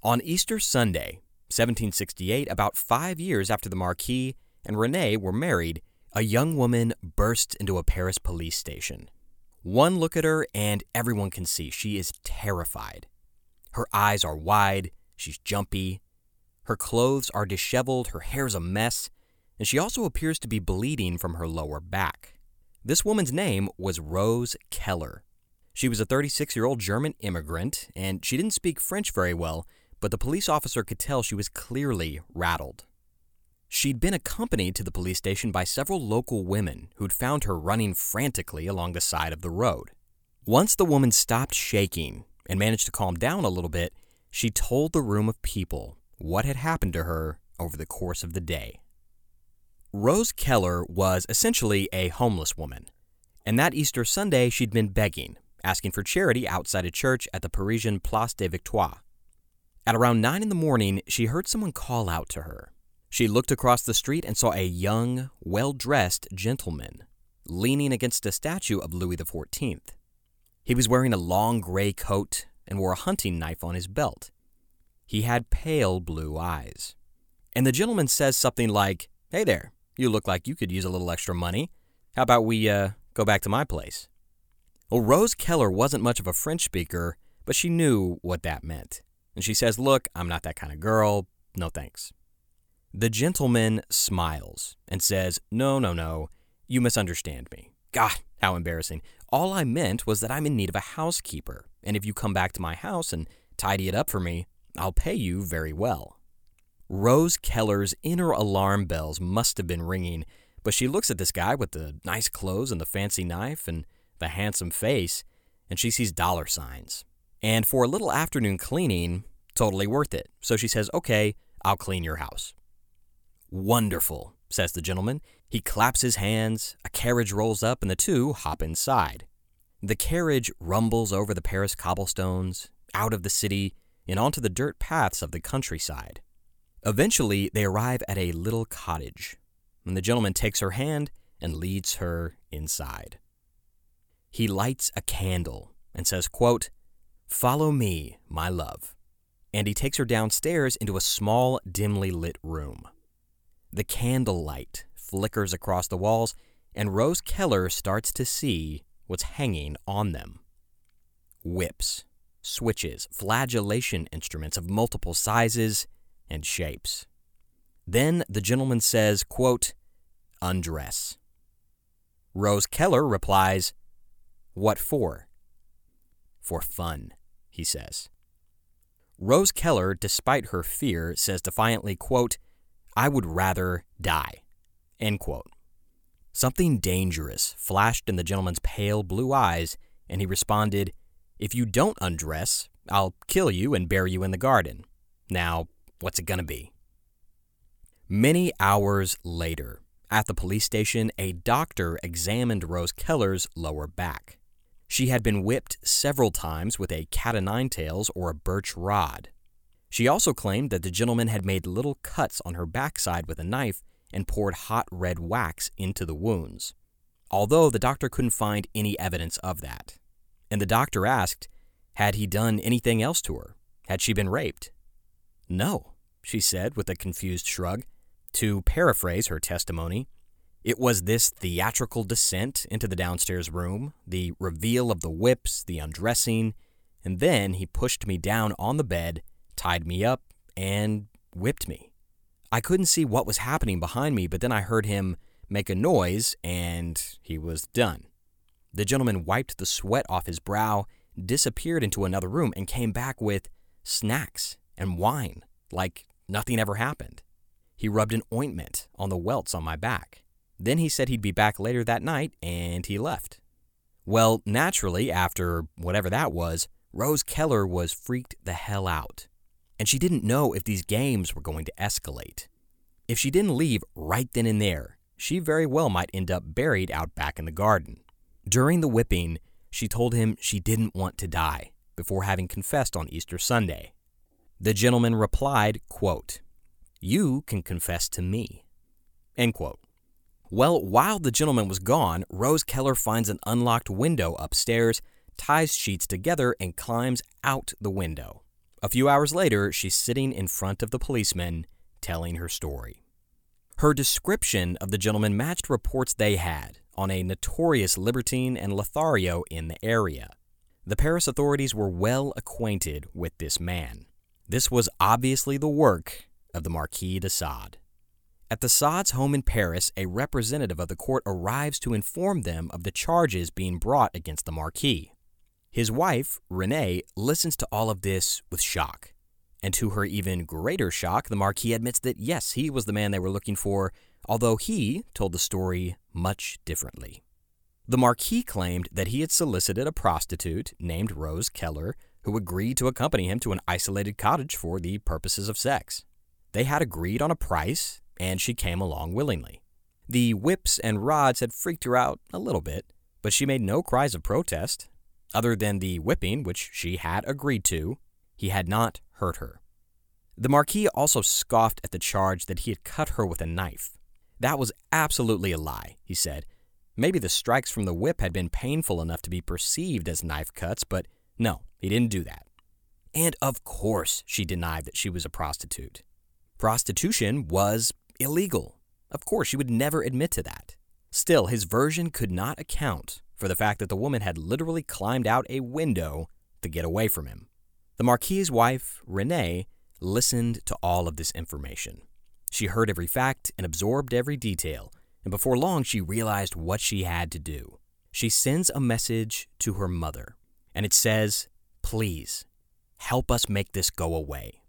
On Easter Sunday, 1768, about 5 years after the Marquis and Renée were married, a young woman bursts into a Paris police station. One look at her and everyone can see she is terrified. Her eyes are wide, she's jumpy, her clothes are disheveled, her hair's a mess, and she also appears to be bleeding from her lower back. This woman's name was Rose Keller. She was a 36-year-old German immigrant, and she didn't speak French very well, but the police officer could tell she was clearly rattled. She'd been accompanied to the police station by several local women who'd found her running frantically along the side of the road. Once the woman stopped shaking and managed to calm down a little bit, she told the room of people what had happened to her over the course of the day. Rose Keller was essentially a homeless woman, and that Easter Sunday she'd been begging, asking for charity outside a church at the Parisian Place des Victoires. At around 9 a.m, she heard someone call out to her. She looked across the street and saw a young, well-dressed gentleman leaning against a statue of Louis XIV. He was wearing a long gray coat and wore a hunting knife on his belt. He had pale blue eyes. And the gentleman says something like, "Hey there, you look like you could use a little extra money. How about we go back to my place?" Well, Rose Keller wasn't much of a French speaker, but she knew what that meant. And she says, "Look, I'm not that kind of girl. No thanks." The gentleman smiles and says, No, you misunderstand me. God, how embarrassing. All I meant was that I'm in need of a housekeeper, and if you come back to my house and tidy it up for me, I'll pay you very well." Rose Keller's inner alarm bells must have been ringing, but she looks at this guy with the nice clothes and the fancy knife and the handsome face, and she sees dollar signs. And for a little afternoon cleaning, totally worth it. So she says, "Okay, I'll clean your house." "Wonderful," says the gentleman. He claps his hands, a carriage rolls up, and the two hop inside. The carriage rumbles over the Paris cobblestones, out of the city, and onto the dirt paths of the countryside. Eventually, they arrive at a little cottage, and the gentleman takes her hand and leads her inside. He lights a candle and says, quote, "Follow me, my love," and he takes her downstairs into a small, dimly lit room. The candlelight flickers across the walls, and Rose Keller starts to see what's hanging on them. Whips, switches, flagellation instruments of multiple sizes and shapes. Then the gentleman says, quote, "Undress." Rose Keller replies, "What for?" "For fun," he says. Rose Keller, despite her fear, says defiantly, quote, "I would rather die," end quote. Something dangerous flashed in the gentleman's pale blue eyes, and he responded, "If you don't undress, I'll kill you and bury you in the garden. Now, what's it gonna be?" Many hours later, at the police station, a doctor examined Rose Keller's lower back. She had been whipped several times with a cat-o'-nine-tails or a birch rod. She also claimed that the gentleman had made little cuts on her backside with a knife and poured hot red wax into the wounds, although the doctor couldn't find any evidence of that. And the doctor asked, had he done anything else to her? Had she been raped? "No," she said with a confused shrug. To paraphrase her testimony, it was this theatrical descent into the downstairs room, the reveal of the whips, the undressing, and then he pushed me down on the bed, tied me up, and whipped me. I couldn't see what was happening behind me, but then I heard him make a noise, and he was done. The gentleman wiped the sweat off his brow, disappeared into another room, and came back with snacks and wine, like nothing ever happened. He rubbed an ointment on the welts on my back. Then he said he'd be back later that night, and he left. Well, naturally, after whatever that was, Rose Keller was freaked the hell out. And she didn't know if these games were going to escalate. If she didn't leave right then and there, she very well might end up buried out back in the garden. During the whipping, she told him she didn't want to die before having confessed on Easter Sunday. The gentleman replied, quote, "You can confess to me," end quote. Well, while the gentleman was gone, Rose Keller finds an unlocked window upstairs, ties sheets together, and climbs out the window. A few hours later, she's sitting in front of the policeman, telling her story. Her description of the gentleman matched reports they had on a notorious libertine and Lothario in the area. The Paris authorities were well acquainted with this man. This was obviously the work of the Marquis de Sade. At the Sade's home in Paris, a representative of the court arrives to inform them of the charges being brought against the Marquis. His wife, Renée, listens to all of this with shock. And to her even greater shock, the Marquis admits that, yes, he was the man they were looking for, although he told the story much differently. The Marquis claimed that he had solicited a prostitute named Rose Keller, who agreed to accompany him to an isolated cottage for the purposes of sex. They had agreed on a price, and she came along willingly. The whips and rods had freaked her out a little bit, but she made no cries of protest, other than the whipping, which she had agreed to. He had not hurt her. The Marquis also scoffed at the charge that he had cut her with a knife. That was absolutely a lie, he said. Maybe the strikes from the whip had been painful enough to be perceived as knife cuts, but no, he didn't do that. And of course she denied that she was a prostitute. Prostitution was illegal. Of course, she would never admit to that. Still, his version could not account for the fact that the woman had literally climbed out a window to get away from him. The Marquis's wife, Renée, listened to all of this information. She heard every fact and absorbed every detail, and before long she realized what she had to do. She sends a message to her mother, and it says, "Please, help us make this go away."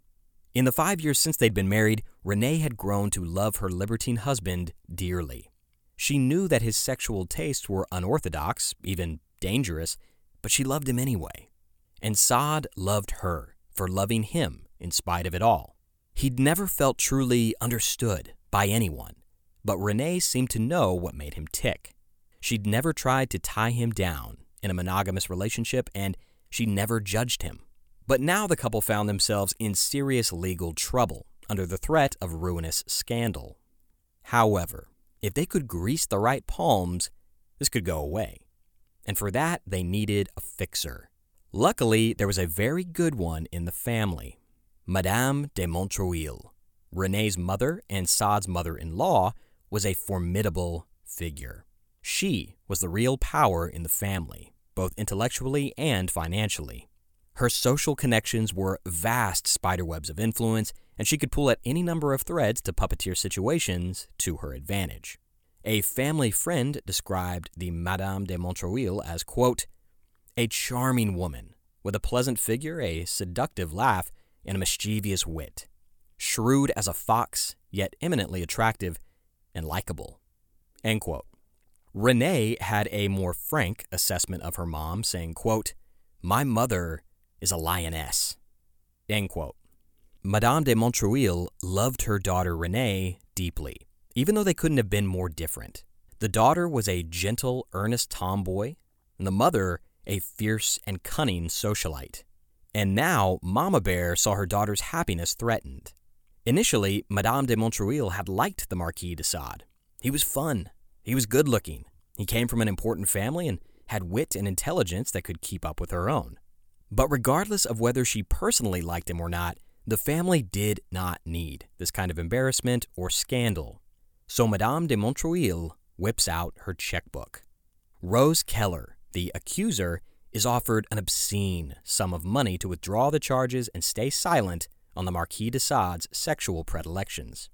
In the 5 years since they'd been married, Renée had grown to love her libertine husband dearly. She knew that his sexual tastes were unorthodox, even dangerous, but she loved him anyway. And Sade loved her for loving him in spite of it all. He'd never felt truly understood by anyone, but Renée seemed to know what made him tick. She'd never tried to tie him down in a monogamous relationship, and she never judged him. But now the couple found themselves in serious legal trouble under the threat of ruinous scandal. However, if they could grease the right palms, this could go away. And for that, they needed a fixer. Luckily, there was a very good one in the family. Madame de Montreuil, Renée's mother and Sade's mother-in-law, was a formidable figure. She was the real power in the family, both intellectually and financially. Her social connections were vast spiderwebs of influence, and she could pull at any number of threads to puppeteer situations to her advantage. A family friend described the Madame de Montreuil as, quote, "a charming woman, with a pleasant figure, a seductive laugh, and a mischievous wit. Shrewd as a fox, yet eminently attractive and likable." End quote. Renée had a more frank assessment of her mom, saying, quote, "My mother is a lioness." End quote. Madame de Montreuil loved her daughter Renée deeply, even though they couldn't have been more different. The daughter was a gentle, earnest tomboy, and the mother a fierce and cunning socialite. And now Mama Bear saw her daughter's happiness threatened. Initially, Madame de Montreuil had liked the Marquis de Sade. He was fun. He was good-looking. He came from an important family and had wit and intelligence that could keep up with her own. But regardless of whether she personally liked him or not, the family did not need this kind of embarrassment or scandal. So Madame de Montreuil whips out her checkbook. Rose Keller, the accuser, is offered an obscene sum of money to withdraw the charges and stay silent on the Marquis de Sade's sexual predilections.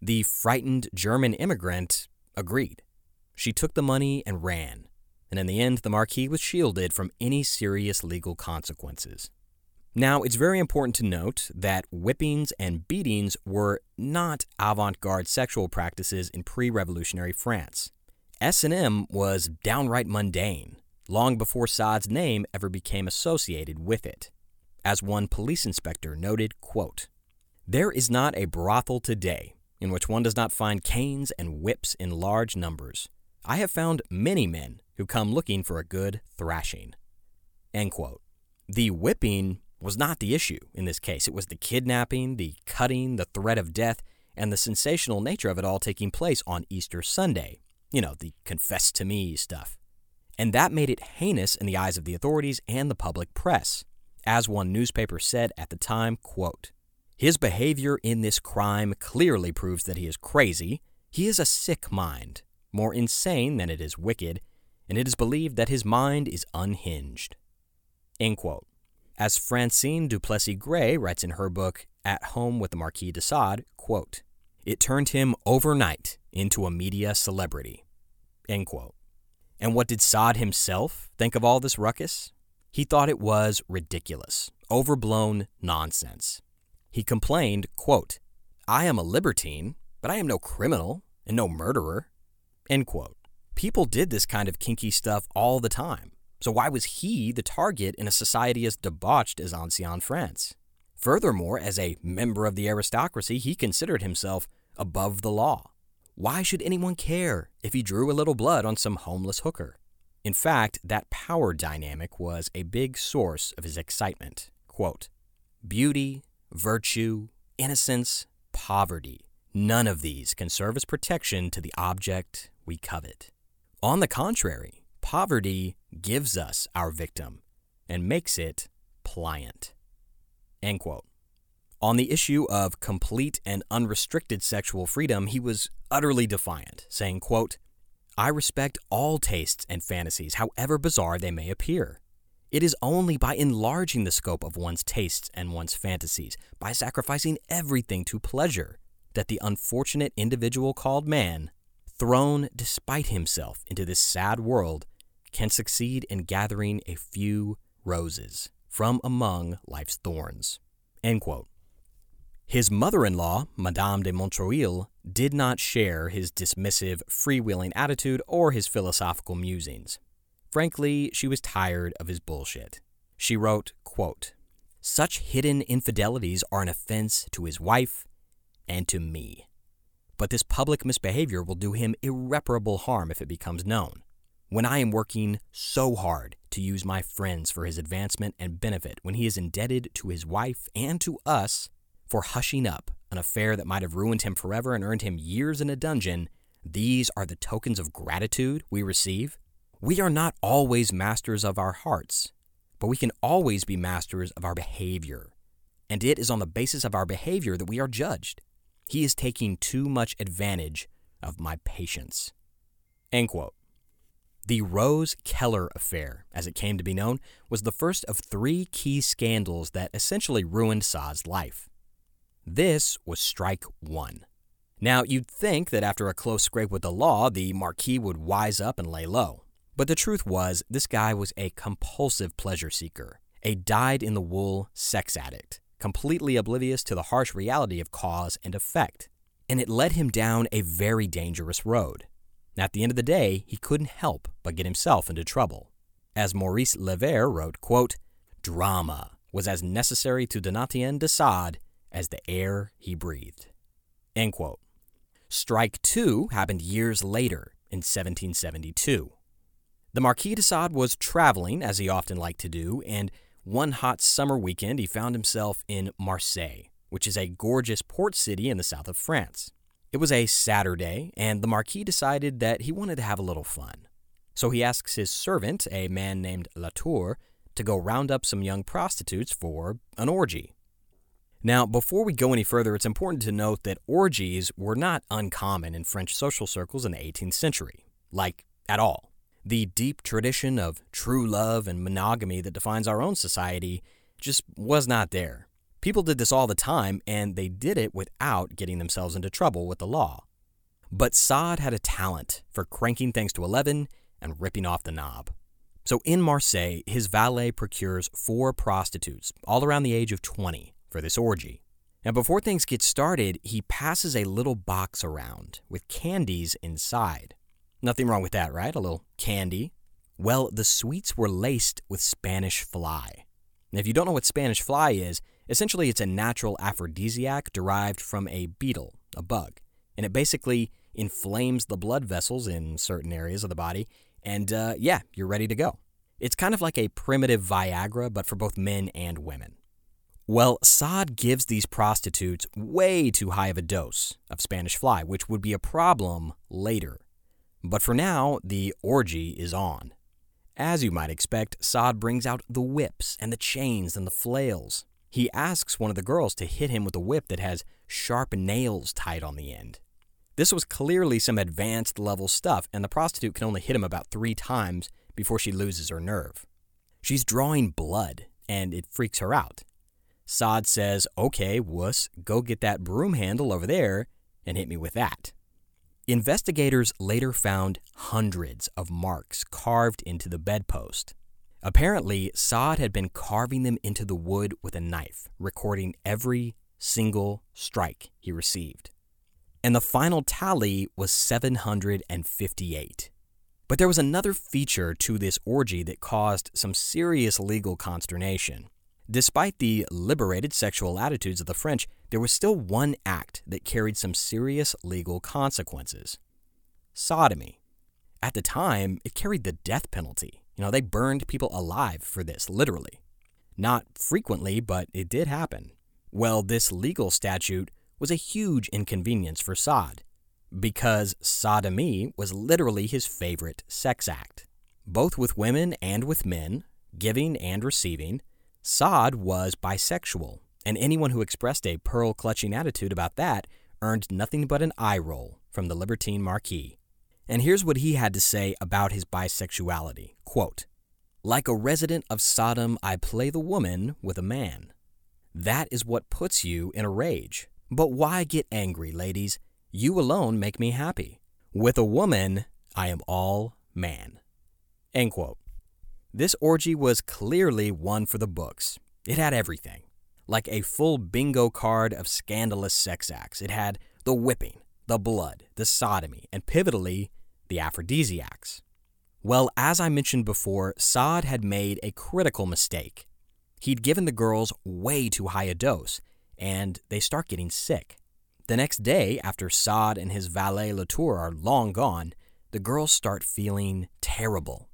The frightened German immigrant agreed. She took the money and ran, and in the end, the Marquis was shielded from any serious legal consequences. Now, it's very important to note that whippings and beatings were not avant-garde sexual practices in pre-revolutionary France. S&M was downright mundane, long before Sade's name ever became associated with it. As one police inspector noted, quote, "There is not a brothel today in which one does not find canes and whips in large numbers. I have found many men who come looking for a good thrashing." End quote. The whipping was not the issue in this case. It was the kidnapping, the cutting, the threat of death, and the sensational nature of it all taking place on Easter Sunday. You know, the confess to me stuff. And that made it heinous in the eyes of the authorities and the public press. As one newspaper said at the time, quote, "His behavior in this crime clearly proves that he is crazy. He is a sick mind, more insane than it is wicked, and it is believed that his mind is unhinged." End quote. As Francine du Plessix Gray writes in her book, At Home with the Marquis de Sade, quote, "It turned him overnight into a media celebrity." End quote. And what did Sade himself think of all this ruckus? He thought it was ridiculous, overblown nonsense. He complained, quote, "I am a libertine, but I am no criminal and no murderer," end quote. People did this kind of kinky stuff all the time, so why was he the target in a society as debauched as Ancien France? Furthermore, as a member of the aristocracy, he considered himself above the law. Why should anyone care if he drew a little blood on some homeless hooker? In fact, that power dynamic was a big source of his excitement. Quote, "Beauty, virtue, innocence, poverty, none of these can serve as protection to the object we covet. On the contrary, poverty gives us our victim and makes it pliant." End quote. On the issue of complete and unrestricted sexual freedom, he was utterly defiant, saying, quote, "I respect all tastes and fantasies, however bizarre they may appear. It is only by enlarging the scope of one's tastes and one's fantasies, by sacrificing everything to pleasure, that the unfortunate individual called man, thrown despite himself into this sad world, can succeed in gathering a few roses from among life's thorns." End quote. His mother-in-law, Madame de Montreuil, did not share his dismissive, freewheeling attitude or his philosophical musings. Frankly, she was tired of his bullshit. She wrote, quote, "Such hidden infidelities are an offense to his wife and to me. But this public misbehavior will do him irreparable harm if it becomes known. When I am working so hard to use my friends for his advancement and benefit, when he is indebted to his wife and to us for hushing up an affair that might have ruined him forever and earned him years in a dungeon, these are the tokens of gratitude we receive. We are not always masters of our hearts, but we can always be masters of our behavior. And it is on the basis of our behavior that we are judged. He is taking too much advantage of my patience." End quote. The Rose Keller affair, as it came to be known, was the first of three key scandals that essentially ruined Sade's life. This was strike one. Now, you'd think that after a close scrape with the law, the Marquis would wise up and lay low. But the truth was, this guy was a compulsive pleasure seeker, a dyed-in-the-wool sex addict, completely oblivious to the harsh reality of cause and effect. And it led him down a very dangerous road. At the end of the day, he couldn't help but get himself into trouble. As Maurice Lever wrote, quote, "Drama was as necessary to Donatien de Sade as the air he breathed." End quote. Strike two happened years later in 1772. The Marquis de Sade was traveling, as he often liked to do, and one hot summer weekend he found himself in Marseille, which is a gorgeous port city in the south of France. It was a Saturday, and the Marquis decided that he wanted to have a little fun. So he asks his servant, a man named Latour, to go round up some young prostitutes for an orgy. Now, before we go any further, it's important to note that orgies were not uncommon in French social circles in the 18th century. Like, at all. The deep tradition of true love and monogamy that defines our own society just was not there. People did this all the time, and they did it without getting themselves into trouble with the law. But Sade had a talent for cranking things to 11 and ripping off the knob. So in Marseille, his valet procures 4 prostitutes, all around the age of 20, for this orgy. Now, before things get started, he passes a little box around with candies inside. Nothing wrong with that, right? A little candy. Well, the sweets were laced with Spanish fly. Now, if you don't know what Spanish fly is, essentially it's a natural aphrodisiac derived from a beetle, a bug, and it basically inflames the blood vessels in certain areas of the body, and you're ready to go. It's kind of like a primitive Viagra, but for both men and women. Well, Sade gives these prostitutes way too high of a dose of Spanish fly, which would be a problem later. But for now, the orgy is on. As you might expect, Sade brings out the whips and the chains and the flails. He asks one of the girls to hit him with a whip that has sharp nails tied on the end. This was clearly some advanced level stuff, and the prostitute can only hit him about 3 times before she loses her nerve. She's drawing blood, and it freaks her out. Sade says, "Okay, wuss, go get that broom handle over there and hit me with that." Investigators later found hundreds of marks carved into the bedpost. Apparently, Sade had been carving them into the wood with a knife, recording every single strike he received. And the final tally was 758. But there was another feature to this orgy that caused some serious legal consternation. Despite the liberated sexual attitudes of the French, there was still one act that carried some serious legal consequences: sodomy. At the time, it carried the death penalty. They burned people alive for this, literally. Not frequently, but it did happen. Well, this legal statute was a huge inconvenience for Sade, because sodomy was literally his favorite sex act. Both with women and with men, giving and receiving, Sade was bisexual, and anyone who expressed a pearl-clutching attitude about that earned nothing but an eye roll from the libertine Marquis. And here's what he had to say about his bisexuality, quote, "Like a resident of Sodom, I play the woman with a man. That is what puts you in a rage. But why get angry, ladies? You alone make me happy. With a woman, I am all man." End quote. This orgy was clearly one for the books. It had everything. Like a full bingo card of scandalous sex acts, it had the whipping, the blood, the sodomy, and pivotally, the aphrodisiacs. Well, as I mentioned before, Sade had made a critical mistake. He'd given the girls way too high a dose, and they start getting sick. The next day, after Sade and his valet Latour are long gone, the girls start feeling terrible.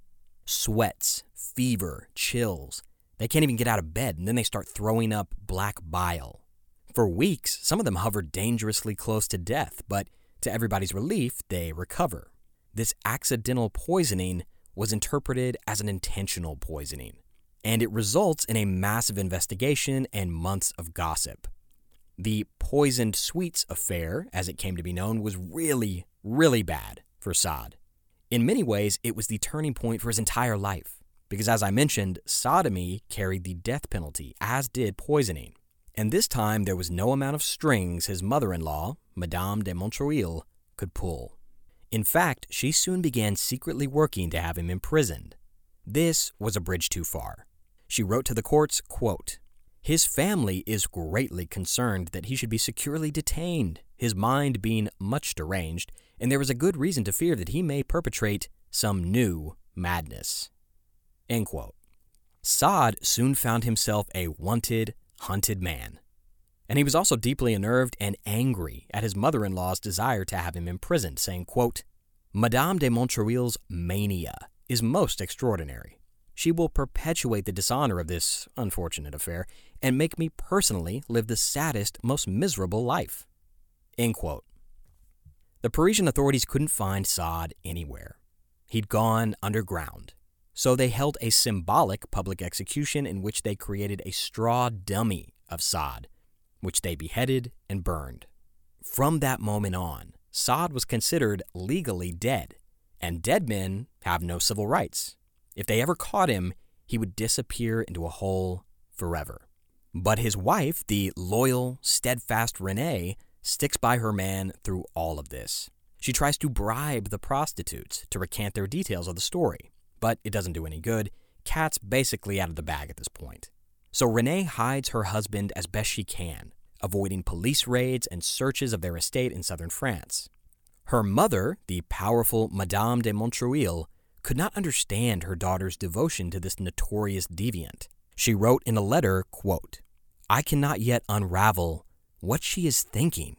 Sweats, fever, chills. They can't even get out of bed, and then they start throwing up black bile. For weeks, some of them hover dangerously close to death, but to everybody's relief, they recover. This accidental poisoning was interpreted as an intentional poisoning, and it results in a massive investigation and months of gossip. The poisoned sweets affair, as it came to be known, was really, really bad for Sade. In many ways, it was the turning point for his entire life, because as I mentioned, sodomy carried the death penalty, as did poisoning. And this time, there was no amount of strings his mother-in-law, Madame de Montreuil, could pull. In fact, she soon began secretly working to have him imprisoned. This was a bridge too far. She wrote to the courts, quote, "His family is greatly concerned that he should be securely detained, his mind being much deranged, and there is a good reason to fear that he may perpetrate some new madness." End quote. Sade soon found himself a wanted, hunted man. And he was also deeply unnerved and angry at his mother-in-law's desire to have him imprisoned, saying, quote, "Madame de Montreuil's mania is most extraordinary. She will perpetuate the dishonor of this unfortunate affair and make me personally live the saddest, most miserable life." End quote. The Parisian authorities couldn't find Sade anywhere. He'd gone underground. So they held a symbolic public execution in which they created a straw dummy of Sade, which they beheaded and burned. From that moment on, Sade was considered legally dead, and dead men have no civil rights. If they ever caught him, he would disappear into a hole forever. But his wife, the loyal, steadfast Renée, sticks by her man through all of this. She tries to bribe the prostitutes to recant their details of the story. But it doesn't do any good. Cat's basically out of the bag at this point. So Renée hides her husband as best she can, avoiding police raids and searches of their estate in southern France. Her mother, the powerful Madame de Montreuil, could not understand her daughter's devotion to this notorious deviant. She wrote in a letter, quote, "I cannot yet unravel what she is thinking.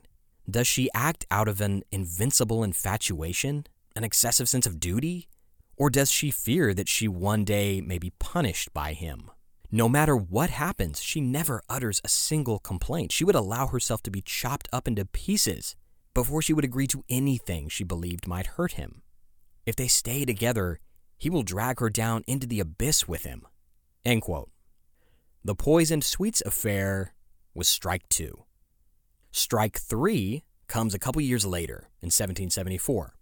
Does she act out of an invincible infatuation, an excessive sense of duty? Or does she fear that she one day may be punished by him? No matter what happens, she never utters a single complaint. She would allow herself to be chopped up into pieces before she would agree to anything she believed might hurt him. If they stay together, he will drag her down into the abyss with him." End quote. The poisoned sweets affair was strike two. Strike three comes a couple years later in 1774.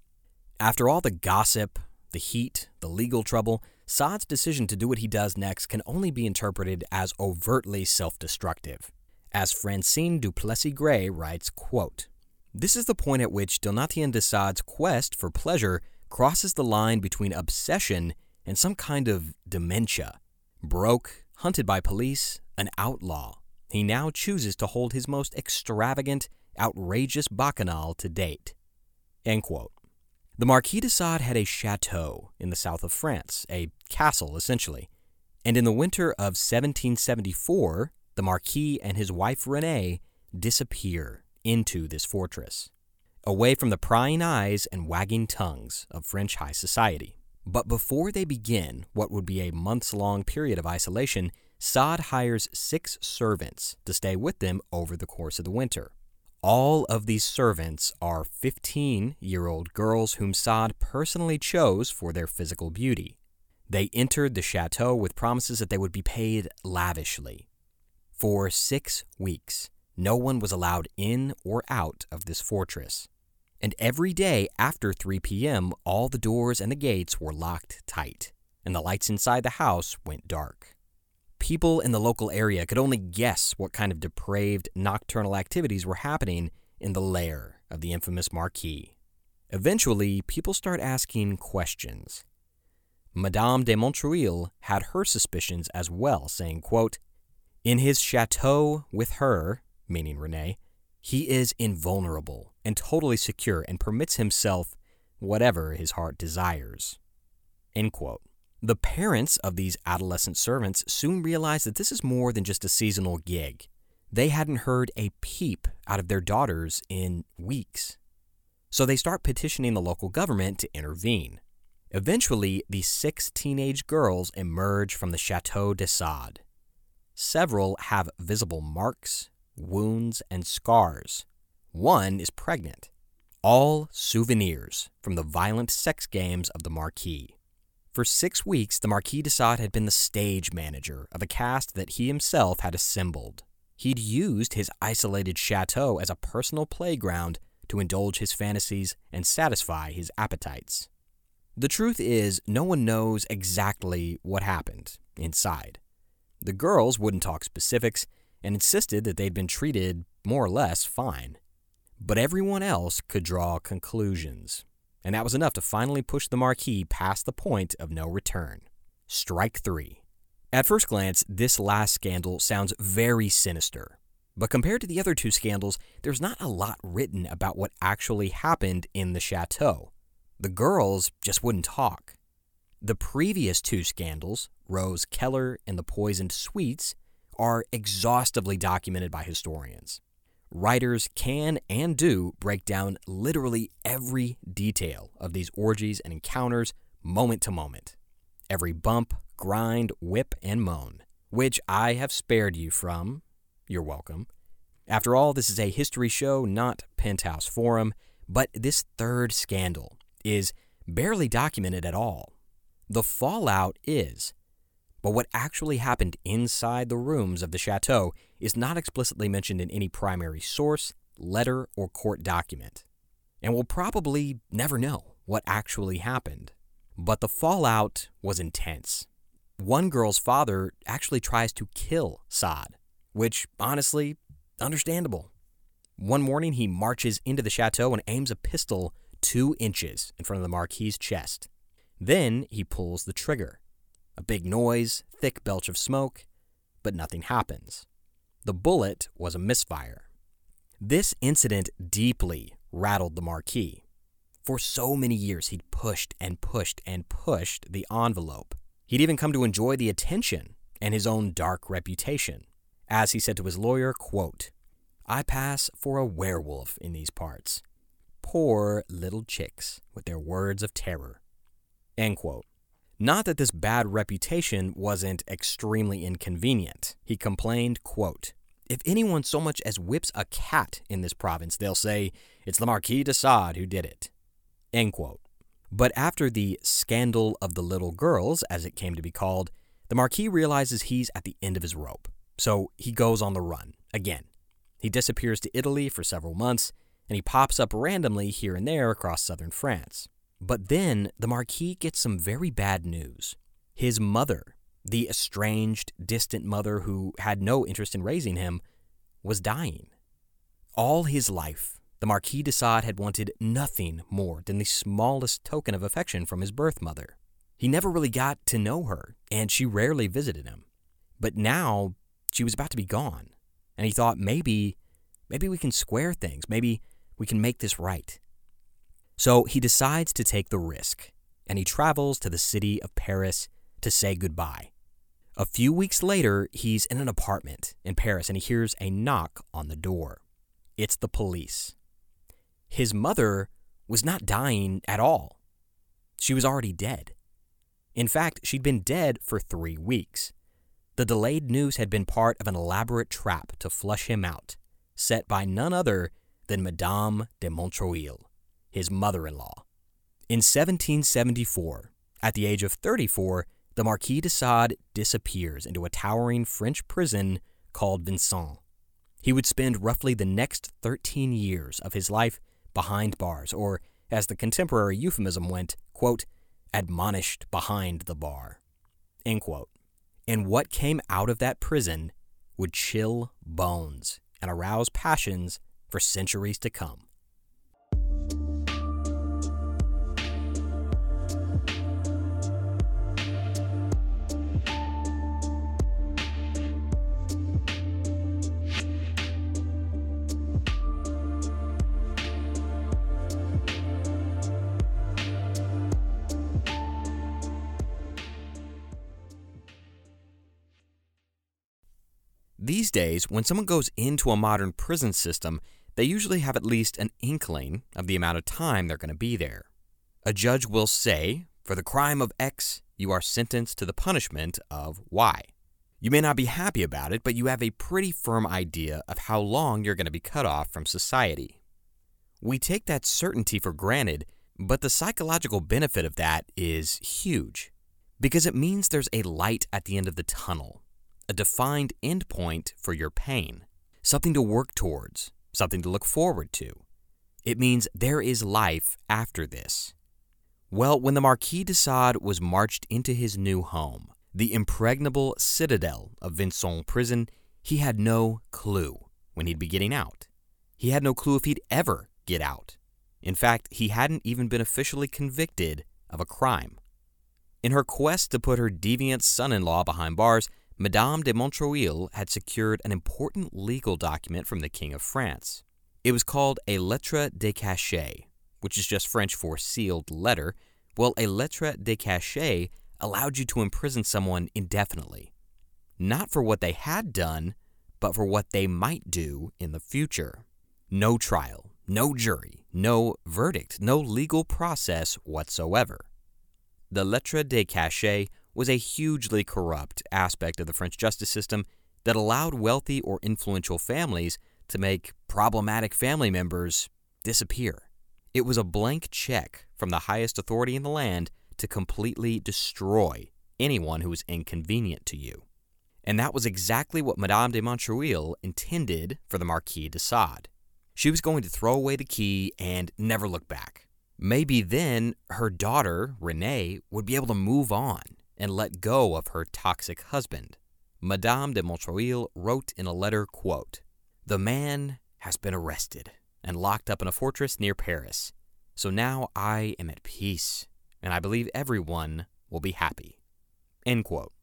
After all the gossip, the heat, the legal trouble, Sade's decision to do what he does next can only be interpreted as overtly self-destructive. As Francine du Plessix Gray writes, quote, "This is the point at which Donatien de Sade's quest for pleasure crosses the line between obsession and some kind of dementia. Broke, hunted by police, an outlaw, he now chooses to hold his most extravagant, outrageous bacchanal to date." End quote. The Marquis de Sade had a chateau in the south of France, a castle essentially, and in the winter of 1774, the Marquis and his wife Renée disappear into this fortress, away from the prying eyes and wagging tongues of French high society. But before they begin what would be a months-long period of isolation, Sade hires 6 servants to stay with them over the course of the winter. All of these servants are 15-year-old girls whom Sade personally chose for their physical beauty. They entered the chateau with promises that they would be paid lavishly. For 6 weeks, no one was allowed in or out of this fortress, and every day after 3 p.m., all the doors and the gates were locked tight, and the lights inside the house went dark. People in the local area could only guess what kind of depraved nocturnal activities were happening in the lair of the infamous Marquis. Eventually, people start asking questions. Madame de Montreuil had her suspicions as well, saying, quote, "In his chateau with her," meaning Renée, "he is invulnerable and totally secure and permits himself whatever his heart desires." End quote. The parents of these adolescent servants soon realize that this is more than just a seasonal gig. They hadn't heard a peep out of their daughters in weeks. So they start petitioning the local government to intervene. Eventually, the 6 teenage girls emerge from the Château de Sade. Several have visible marks, wounds, and scars. One is pregnant. All souvenirs from the violent sex games of the Marquis. For 6 weeks, the Marquis de Sade had been the stage manager of a cast that he himself had assembled. He'd used his isolated chateau as a personal playground to indulge his fantasies and satisfy his appetites. The truth is, no one knows exactly what happened inside. The girls wouldn't talk specifics, and insisted that they'd been treated more or less fine. But everyone else could draw conclusions, and that was enough to finally push the Marquis past the point of no return. Strike 3. At first glance, this last scandal sounds very sinister, but compared to the other 2 scandals, there's not a lot written about what actually happened in the chateau. The girls just wouldn't talk. The previous 2 scandals, Rose Keller and the poisoned sweets, are exhaustively documented by historians. Writers can and do break down literally every detail of these orgies and encounters moment to moment. Every bump, grind, whip, and moan, which I have spared you from. You're welcome. After all, this is a history show, not Penthouse Forum, but this 3rd scandal is barely documented at all. The fallout is, but what actually happened inside the rooms of the chateau is not explicitly mentioned in any primary source, letter, or court document. And we'll probably never know what actually happened. But the fallout was intense. One girl's father actually tries to kill Sade, which, honestly, understandable. One morning, he marches into the chateau and aims a pistol 2 inches in front of the Marquis's chest. Then he pulls the trigger. A big noise, thick belch of smoke, but nothing happens. The bullet was a misfire. This incident deeply rattled the Marquis. For so many years, he'd pushed and pushed and pushed the envelope. He'd even come to enjoy the attention and his own dark reputation. As he said to his lawyer, quote, "I pass for a werewolf in these parts. Poor little chicks with their words of terror." End quote. Not that this bad reputation wasn't extremely inconvenient. He complained, quote, "If anyone so much as whips a cat in this province, they'll say, it's the Marquis de Sade who did it." End quote. But after the scandal of the little girls, as it came to be called, the Marquis realizes he's at the end of his rope. So he goes on the run again. He disappears to Italy for several months, and he pops up randomly here and there across southern France. But then the Marquis gets some very bad news. His mother, the estranged, distant mother who had no interest in raising him, was dying. All his life, the Marquis de Sade had wanted nothing more than the smallest token of affection from his birth mother. He never really got to know her, and she rarely visited him. But now, she was about to be gone. And he thought, maybe we can square things. Maybe we can make this right. So he decides to take the risk, and he travels to the city of Paris to say goodbye. A few weeks later, he's in an apartment in Paris, and he hears a knock on the door. It's the police. His mother was not dying at all. She was already dead. In fact, she'd been dead for 3 weeks. The delayed news had been part of an elaborate trap to flush him out, set by none other than Madame de Montreuil, his mother-in-law. In 1774, at the age of 34, the Marquis de Sade disappears into a towering French prison called Vincennes. He would spend roughly the next 13 years of his life behind bars, or, as the contemporary euphemism went, quote, admonished behind the bar, end quote. And what came out of that prison would chill bones and arouse passions for centuries to come. These days, when someone goes into a modern prison system, they usually have at least an inkling of the amount of time they're going to be there. A judge will say, for the crime of X, you are sentenced to the punishment of Y. You may not be happy about it, but you have a pretty firm idea of how long you're going to be cut off from society. We take that certainty for granted, but the psychological benefit of that is huge, because it means there's a light at the end of the tunnel. A defined endpoint for your pain, something to work towards, something to look forward to. It means there is life after this. Well, when the Marquis de Sade was marched into his new home, the impregnable citadel of Vincennes prison, he had no clue when he'd be getting out. He had no clue if he'd ever get out. In fact, he hadn't even been officially convicted of a crime. In her quest to put her deviant son-in-law behind bars, Madame de Montreuil had secured an important legal document from the King of France. It was called a lettre de cachet, which is just French for sealed letter. Well, a lettre de cachet allowed you to imprison someone indefinitely, not for what they had done, but for what they might do in the future. No trial, no jury, no verdict, no legal process whatsoever. The lettre de cachet was a hugely corrupt aspect of the French justice system that allowed wealthy or influential families to make problematic family members disappear. It was a blank check from the highest authority in the land to completely destroy anyone who was inconvenient to you. And that was exactly what Madame de Montreuil intended for the Marquis de Sade. She was going to throw away the key and never look back. Maybe then her daughter, Renée, would be able to move on and let go of her toxic husband. Madame de Montreuil wrote in a letter, quote, "The man has been arrested and locked up in a fortress near Paris. So now I am at peace, and I believe everyone will be happy." End quote.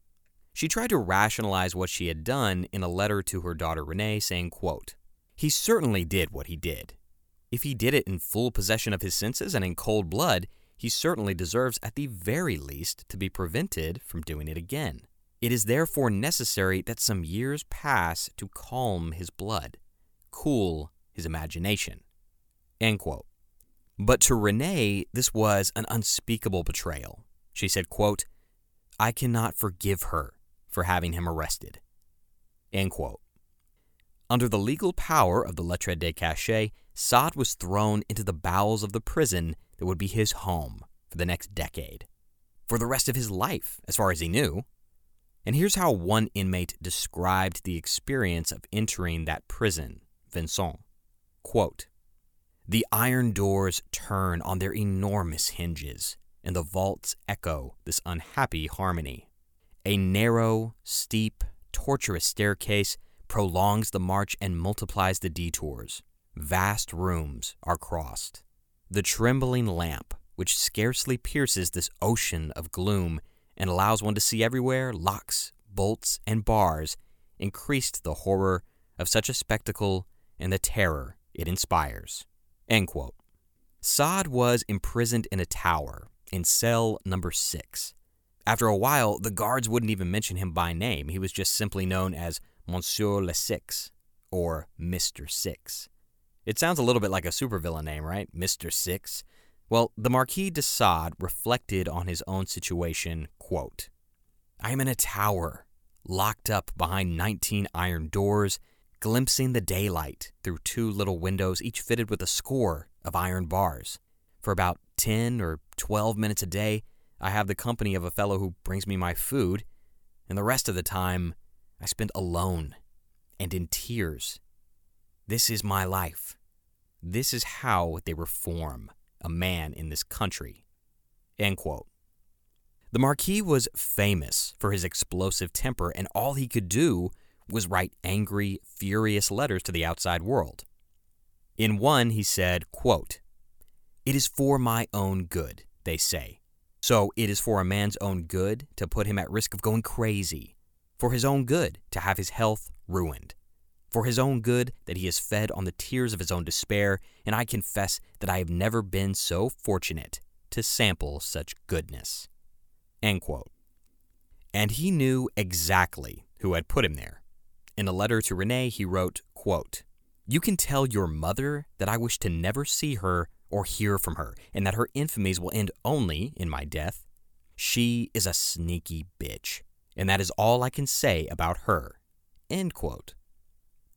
She tried to rationalize what she had done in a letter to her daughter Renée, saying, quote, "He certainly did what he did. If he did it in full possession of his senses and in cold blood, he certainly deserves, at the very least, to be prevented from doing it again. It is therefore necessary that some years pass to calm his blood, cool his imagination." End quote. But to Renée, this was an unspeakable betrayal. She said, quote, "I cannot forgive her for having him arrested." End quote. Under the legal power of the lettre de cachet, Sade was thrown into the bowels of the prison that would be his home for the next decade, for the rest of his life, as far as he knew. And here's how one inmate described the experience of entering that prison, Vincennes. Quote, "The iron doors turn on their enormous hinges, and the vaults echo this unhappy harmony. A narrow, steep, tortuous staircase prolongs the march and multiplies the detours. Vast rooms are crossed. The trembling lamp, which scarcely pierces this ocean of gloom and allows one to see everywhere locks, bolts, and bars, increased the horror of such a spectacle and the terror it inspires." End quote. Sade was imprisoned in a tower, in cell number 6. After a while, the guards wouldn't even mention him by name. He was just simply known as Monsieur Le Six, or Mr. Six. It sounds a little bit like a supervillain name, right? Mr. Six. Well, the Marquis de Sade reflected on his own situation, quote, "I am in a tower, locked up behind 19 iron doors, glimpsing the daylight through 2 little windows, each fitted with a score of iron bars. For about 10 or 12 minutes a day, I have the company of a fellow who brings me my food, and the rest of the time I spend alone and in tears. This is my life. This is how they reform a man in this country." End quote. The Marquis was famous for his explosive temper, and all he could do was write angry, furious letters to the outside world. In one, he said, quote, "It is for my own good, they say. So it is for a man's own good to put him at risk of going crazy, for his own good to have his health ruined, for his own good that he is fed on the tears of his own despair, and I confess that I have never been so fortunate to sample such goodness." End quote. And he knew exactly who had put him there. In a letter to Renée, he wrote, quote, "You can tell your mother that I wish to never see her or hear from her, and that her infamies will end only in my death. She is a sneaky bitch, and that is all I can say about her." End quote.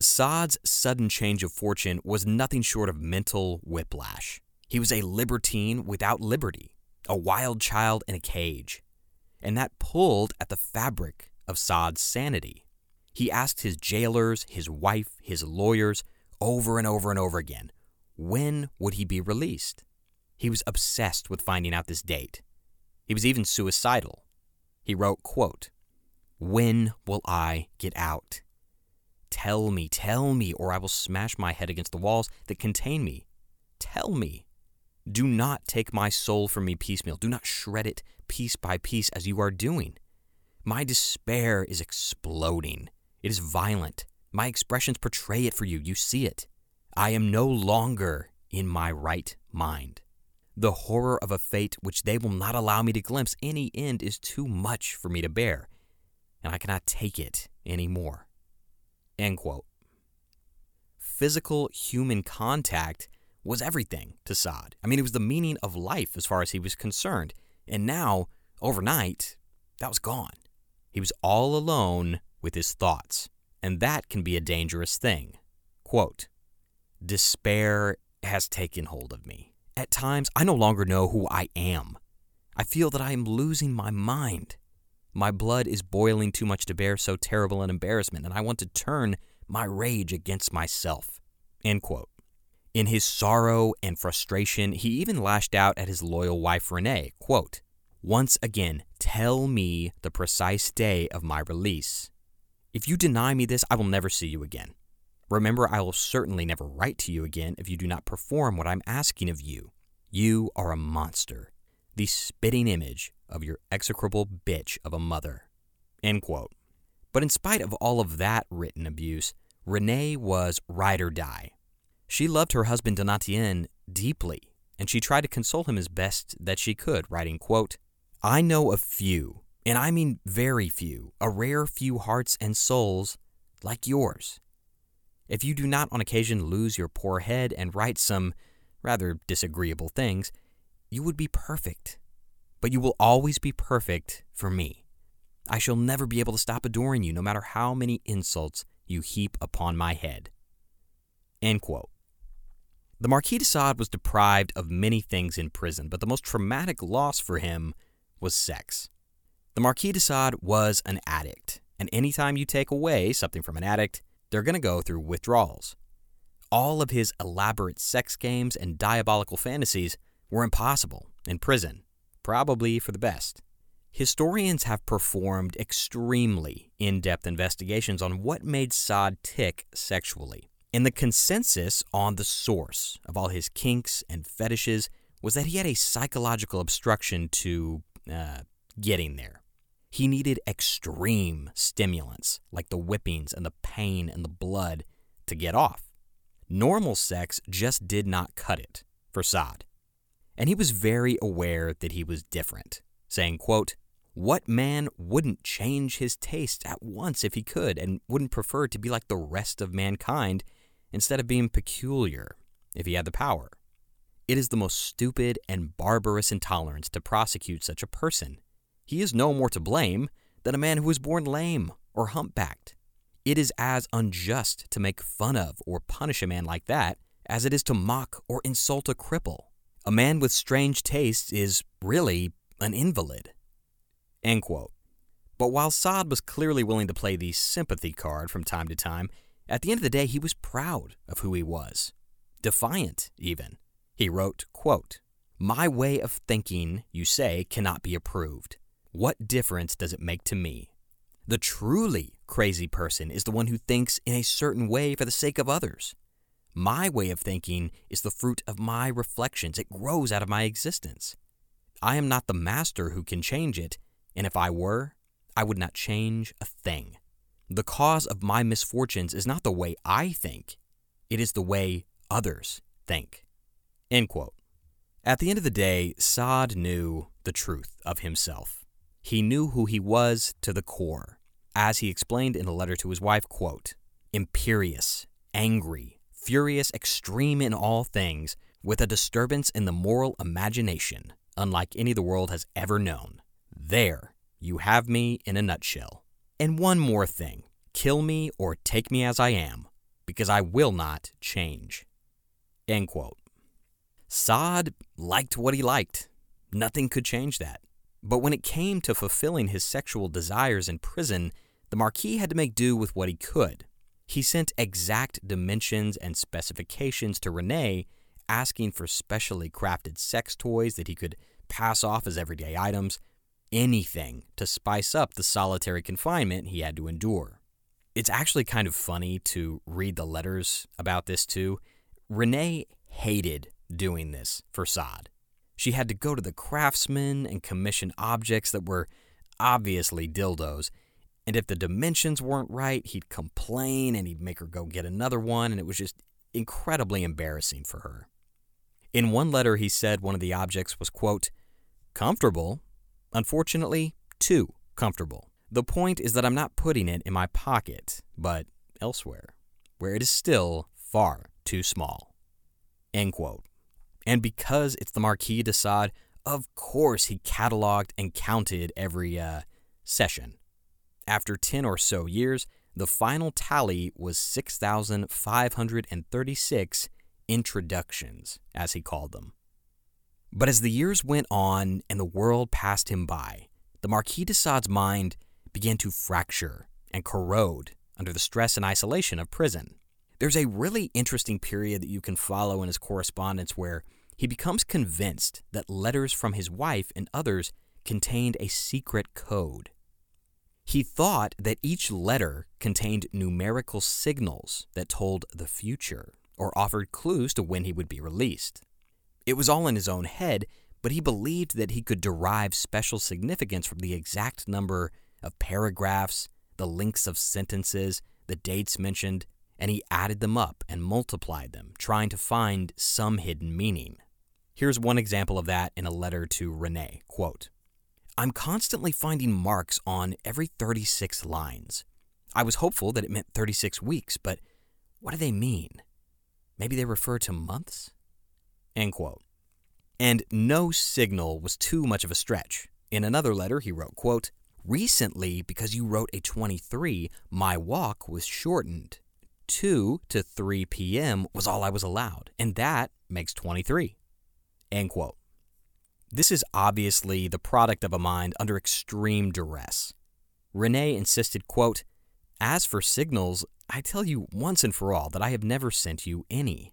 Sade's sudden change of fortune was nothing short of mental whiplash. He was a libertine without liberty, a wild child in a cage, and that pulled at the fabric of Sade's sanity. He asked his jailers, his wife, his lawyers, over and over and over again, when would he be released? He was obsessed with finding out this date. He was even suicidal. He wrote, quote, "When will I get out? Tell me, or I will smash my head against the walls that contain me. Tell me. Do not take my soul from me piecemeal. Do not shred it piece by piece as you are doing. My despair is exploding. It is violent. My expressions portray it for you. You see it. I am no longer in my right mind. The horror of a fate which they will not allow me to glimpse any end is too much for me to bear, and I cannot take it any more." End quote. Physical human contact was everything to Sade. I mean, it was the meaning of life as far as he was concerned, and now, overnight, that was gone. He was all alone with his thoughts, and that can be a dangerous thing. Quote, "Despair has taken hold of me. At times, I no longer know who I am. I feel that I am losing my mind. My blood is boiling too much to bear so terrible an embarrassment, and I want to turn my rage against myself." End quote. In his sorrow and frustration, he even lashed out at his loyal wife, Renée, quote, "Once again, tell me the precise day of my release. If you deny me this, I will never see you again. Remember, I will certainly never write to you again if you do not perform what I'm asking of you. You are a monster, the spitting image of your execrable bitch of a mother." End quote. But in spite of all of that written abuse, Renée was ride or die. She loved her husband Donatien deeply, and she tried to console him as best that she could, writing, quote, "I know of few, and I mean very few, a rare few hearts and souls like yours. If you do not on occasion lose your poor head and write some rather disagreeable things, you would be perfect. But you will always be perfect for me. I shall never be able to stop adoring you, no matter how many insults you heap upon my head." End quote. The Marquis de Sade was deprived of many things in prison, but the most traumatic loss for him was sex. The Marquis de Sade was an addict, and anytime you take away something from an addict, they're going to go through withdrawals. All of his elaborate sex games and diabolical fantasies were impossible in prison, probably for the best. Historians have performed extremely in-depth investigations on what made Sade tick sexually, and the consensus on the source of all his kinks and fetishes was that he had a psychological obstruction to getting there. He needed extreme stimulants, like the whippings and the pain and the blood, to get off. Normal sex just did not cut it for Sade. And he was very aware that he was different, saying, quote, "What man wouldn't change his tastes at once if he could, and wouldn't prefer to be like the rest of mankind instead of being peculiar if he had the power? It is the most stupid and barbarous intolerance to prosecute such a person. He is no more to blame than a man who was born lame or humpbacked. It is as unjust to make fun of or punish a man like that as it is to mock or insult a cripple. A man with strange tastes is really an invalid." End quote. But while Sade was clearly willing to play the sympathy card from time to time, at the end of the day he was proud of who he was. Defiant, even. He wrote, quote, "My way of thinking, you say, cannot be approved. What difference does it make to me? The truly crazy person is the one who thinks in a certain way for the sake of others. My way of thinking is the fruit of my reflections. It grows out of my existence. I am not the master who can change it, and if I were, I would not change a thing. The cause of my misfortunes is not the way I think. It is the way others think." End quote. At the end of the day, Sade knew the truth of himself. He knew who he was to the core. As he explained in a letter to his wife, quote, "Imperious, angry, furious, extreme in all things, with a disturbance in the moral imagination, unlike any the world has ever known. There, you have me in a nutshell. And one more thing, kill me or take me as I am, because I will not change." End quote. Sade liked what he liked. Nothing could change that. But when it came to fulfilling his sexual desires in prison, the Marquis had to make do with what he could. He sent exact dimensions and specifications to Renée, asking for specially crafted sex toys that he could pass off as everyday items, anything to spice up the solitary confinement he had to endure. It's actually kind of funny to read the letters about this too. Renée hated doing this for Sade. She had to go to the craftsman and commission objects that were obviously dildos, and if the dimensions weren't right, he'd complain and he'd make her go get another one, and it was just incredibly embarrassing for her. In one letter, he said one of the objects was, quote, "comfortable. Unfortunately, too comfortable. The point is that I'm not putting it in my pocket, but elsewhere, where it is still far too small." End quote. And because it's the Marquis de Sade, of course he cataloged and counted every session. After 10 or so years, the final tally was 6,536 introductions, as he called them. But as the years went on and the world passed him by, the Marquis de Sade's mind began to fracture and corrode under the stress and isolation of prison. There's a really interesting period that you can follow in his correspondence where he becomes convinced that letters from his wife and others contained a secret code. He thought that each letter contained numerical signals that told the future or offered clues to when he would be released. It was all in his own head, but he believed that he could derive special significance from the exact number of paragraphs, the lengths of sentences, the dates mentioned, and he added them up and multiplied them, trying to find some hidden meaning. Here's one example of that in a letter to Renée, quote, "I'm constantly finding marks on every 36 lines. I was hopeful that it meant 36 weeks, but what do they mean? Maybe they refer to months?" End quote. And no signal was too much of a stretch. In another letter, he wrote, quote, "Recently, because you wrote a 23, my walk was shortened. 2 to 3 p.m. was all I was allowed, and that makes 23. End quote. This is obviously the product of a mind under extreme duress. Renée insisted, quote, "As for signals, I tell you once and for all that I have never sent you any."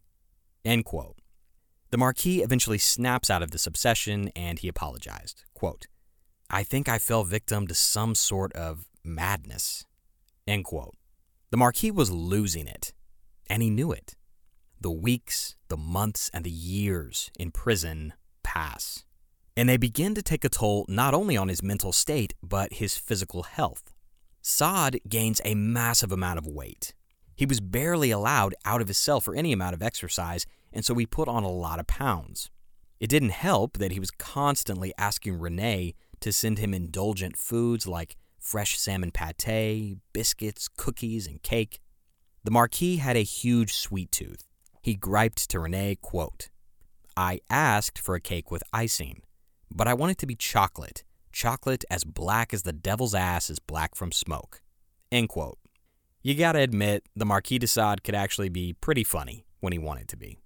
End quote. The Marquis eventually snaps out of this obsession, and he apologized, quote, "I think I fell victim to some sort of madness." End quote. The Marquis was losing it, and he knew it. The weeks, the months, and the years in prison pass. and they begin to take a toll not only on his mental state, but his physical health. Sade gains a massive amount of weight. He was barely allowed out of his cell for any amount of exercise, and so he put on a lot of pounds. It didn't help that he was constantly asking Renée to send him indulgent foods like fresh salmon pâté, biscuits, cookies, and cake. The Marquis had a huge sweet tooth. He griped to Renée, quote, "I asked for a cake with icing, but I want it to be chocolate, chocolate as black as the devil's ass is black from smoke," end quote. You gotta admit, the Marquis de Sade could actually be pretty funny when he wanted to be.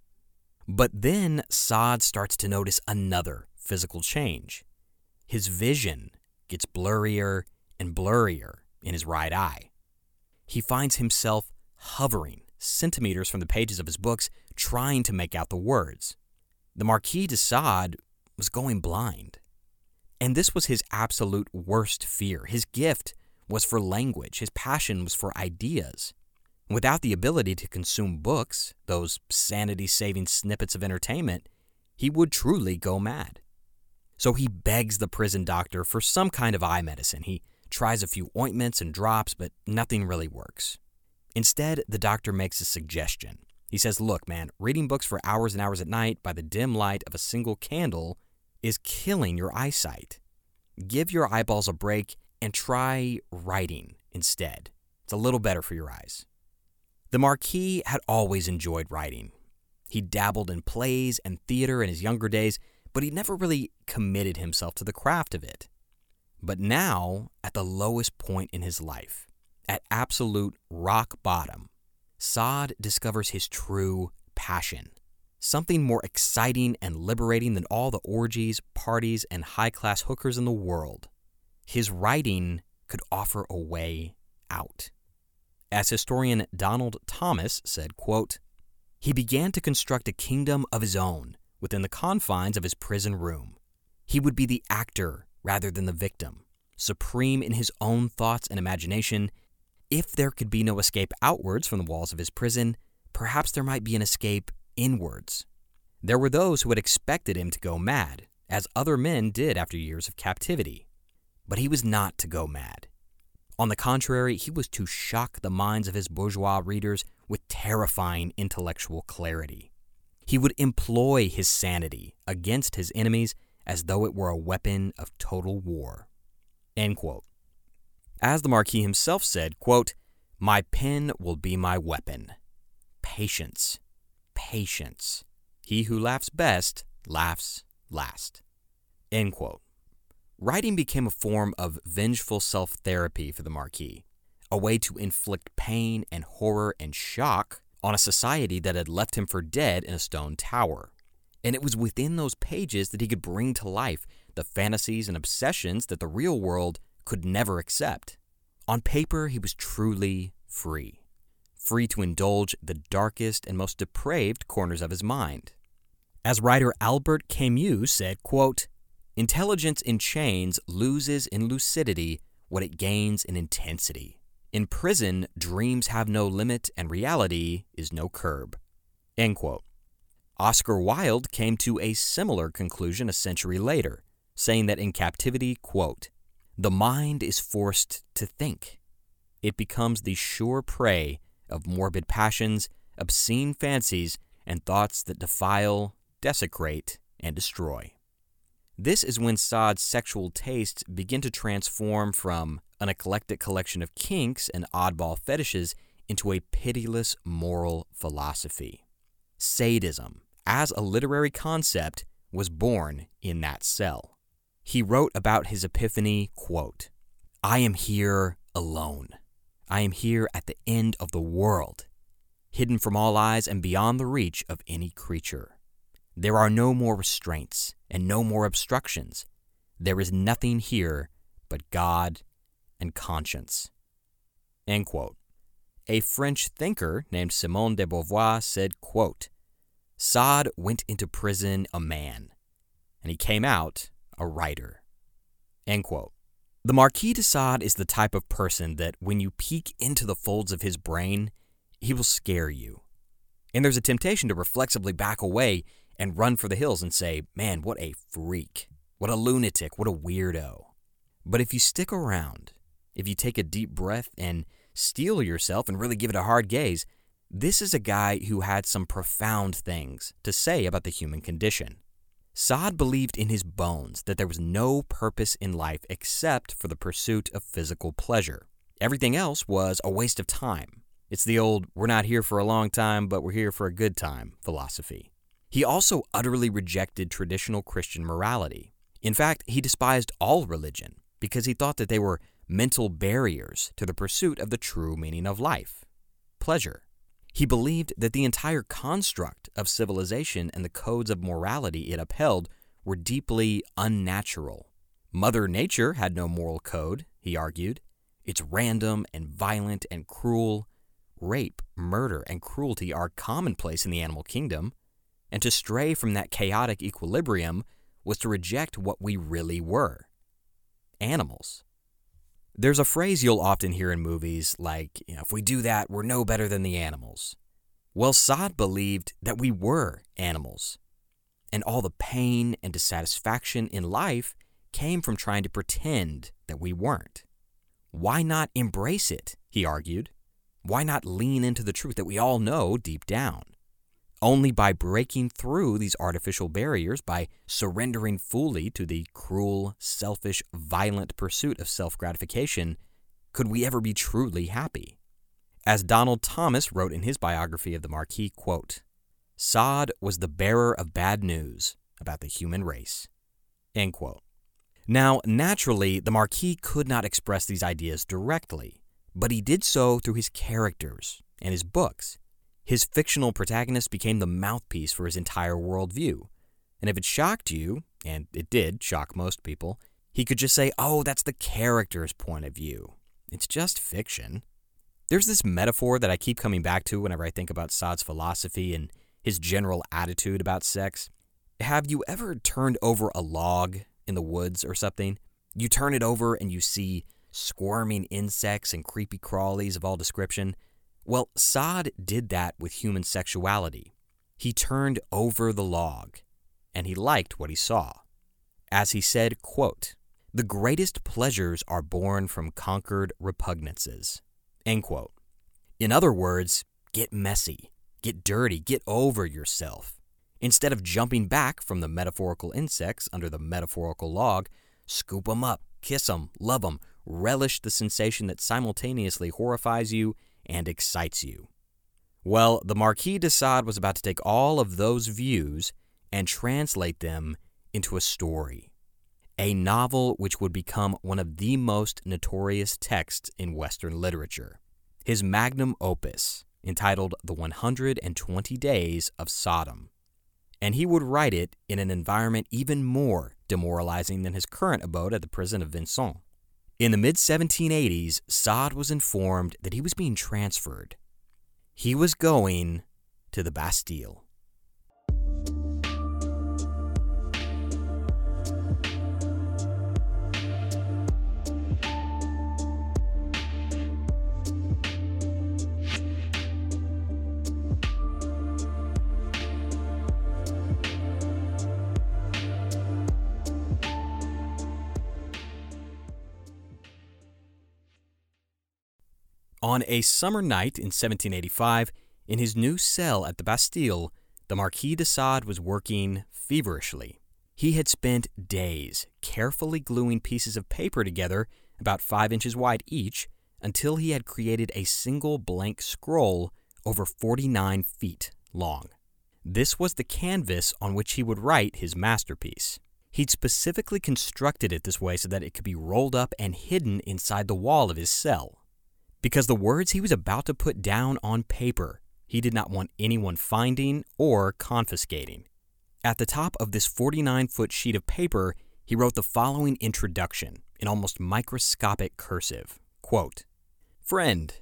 But then Sade starts to notice another physical change. His vision gets blurrier and blurrier in his right eye. He finds himself hovering centimeters from the pages of his books, trying to make out the words. The Marquis de Sade was going blind. And this was his absolute worst fear. His gift was for language. His passion was for ideas. Without the ability to consume books, those sanity-saving snippets of entertainment, he would truly go mad. So he begs the prison doctor for some kind of eye medicine. He tries a few ointments and drops, but nothing really works. Instead, the doctor makes a suggestion. He says, "Look, man, reading books for hours and hours at night by the dim light of a single candle is killing your eyesight. Give your eyeballs a break and try writing instead. It's a little better for your eyes." The Marquis had always enjoyed writing. He dabbled in plays and theater in his younger days, but he never really committed himself to the craft of it. But now, at the lowest point in his life, at absolute rock bottom, Sade discovers his true passion, something more exciting and liberating than all the orgies, parties, and high-class hookers in the world. His writing could offer a way out. As historian Donald Thomas said, quote, "He began to construct a kingdom of his own within the confines of his prison room. He would be the actor rather than the victim, supreme in his own thoughts and imagination. If there could be no escape outwards from the walls of his prison, perhaps there might be an escape inwards. There were those who had expected him to go mad, as other men did after years of captivity. But he was not to go mad. On the contrary, he was to shock the minds of his bourgeois readers with terrifying intellectual clarity. He would employ his sanity against his enemies as though it were a weapon of total war," end quote. As the Marquis himself said, quote, "My pen will be my weapon. Patience, patience. He who laughs best laughs last," end quote. Writing became a form of vengeful self-therapy for the Marquis, a way to inflict pain and horror and shock on a society that had left him for dead in a stone tower. And it was within those pages that he could bring to life the fantasies and obsessions that the real world could never accept. On paper, he was truly free. Free to indulge the darkest and most depraved corners of his mind. As writer Albert Camus said, quote, "Intelligence in chains loses in lucidity what it gains in intensity. In prison, dreams have no limit and reality is no curb," end quote. Oscar Wilde came to a similar conclusion a century later, saying that in captivity, quote, "The mind is forced to think. It becomes the sure prey of morbid passions, obscene fancies, and thoughts that defile, desecrate, and destroy." This is when Sade's sexual tastes begin to transform from an eclectic collection of kinks and oddball fetishes into a pitiless moral philosophy. Sadism, as a literary concept, was born in that cell. He wrote about his epiphany, quote, "I am here alone. I am here at the end of the world, hidden from all eyes and beyond the reach of any creature. There are no more restraints and no more obstructions. There is nothing here but God and conscience," end quote. A French thinker named Simone de Beauvoir said, quote, "Sade went into prison a man, and he came out a writer," end quote. The Marquis de Sade is the type of person that when you peek into the folds of his brain, he will scare you. And there's a temptation to reflexively back away and run for the hills and say, "Man, what a freak. What a lunatic, what a weirdo. But if you stick around, if you take a deep breath and steel yourself and really give it a hard gaze, this is a guy who had some profound things to say about the human condition. Sade believed in his bones that there was no purpose in life except for the pursuit of physical pleasure. Everything else was a waste of time. It's the old, we're not here for a long time, but we're here for a good time philosophy. He also utterly rejected traditional Christian morality. In fact, he despised all religion because he thought that they were mental barriers to the pursuit of the true meaning of life, pleasure. He believed that the entire construct of civilization and the codes of morality it upheld were deeply unnatural. Mother Nature had no moral code, he argued. It's random and violent and cruel. Rape, murder, and cruelty are commonplace in the animal kingdom, and to stray from that chaotic equilibrium was to reject what we really were, animals. There's a phrase you'll often hear in movies like, if we do that, we're no better than the animals. Well, Sade believed that we were animals, and all the pain and dissatisfaction in life came from trying to pretend that we weren't. Why not embrace it, he argued. Why not lean into the truth that we all know deep down? Only by breaking through these artificial barriers, by surrendering fully to the cruel, selfish, violent pursuit of self-gratification, could we ever be truly happy. As Donald Thomas wrote in his biography of the Marquis, quote, Sade was the bearer of bad news about the human race, end quote. Now, naturally, the Marquis could not express these ideas directly, but he did so through his characters and his books. His fictional protagonist became the mouthpiece for his entire worldview. And if it shocked you, and it did shock most people, he could just say, oh, that's the character's point of view. It's just fiction. There's this metaphor that I keep coming back to whenever I think about Sade's philosophy and his general attitude about sex. Have you ever turned over a log in the woods or something? You turn it over and you see squirming insects and creepy crawlies of all description. Well, Sade did that with human sexuality. He turned over the log, and he liked what he saw. As he said, quote, the greatest pleasures are born from conquered repugnances, end quote. In other words, get messy, get dirty, get over yourself. Instead of jumping back from the metaphorical insects under the metaphorical log, scoop them up, kiss them, love them, relish the sensation that simultaneously horrifies you and excites you. Well, the Marquis de Sade was about to take all of those views and translate them into a story, a novel which would become one of the most notorious texts in Western literature. His magnum opus, entitled The 120 Days of Sodom. And he would write it in an environment even more demoralizing than his current abode at the prison of Vincennes. In the mid-1780s, Sade was informed that he was being transferred. He was going to the Bastille. On a summer night in 1785, in his new cell at the Bastille, the Marquis de Sade was working feverishly. He had spent days carefully gluing pieces of paper together, about 5 inches wide each, until he had created a single blank scroll over 49 feet long. This was the canvas on which he would write his masterpiece. He'd specifically constructed it this way so that it could be rolled up and hidden inside the wall of his cell. Because the words he was about to put down on paper, he did not want anyone finding or confiscating. At the top of this 49-foot sheet of paper, he wrote the following introduction in almost microscopic cursive, quote, Friend,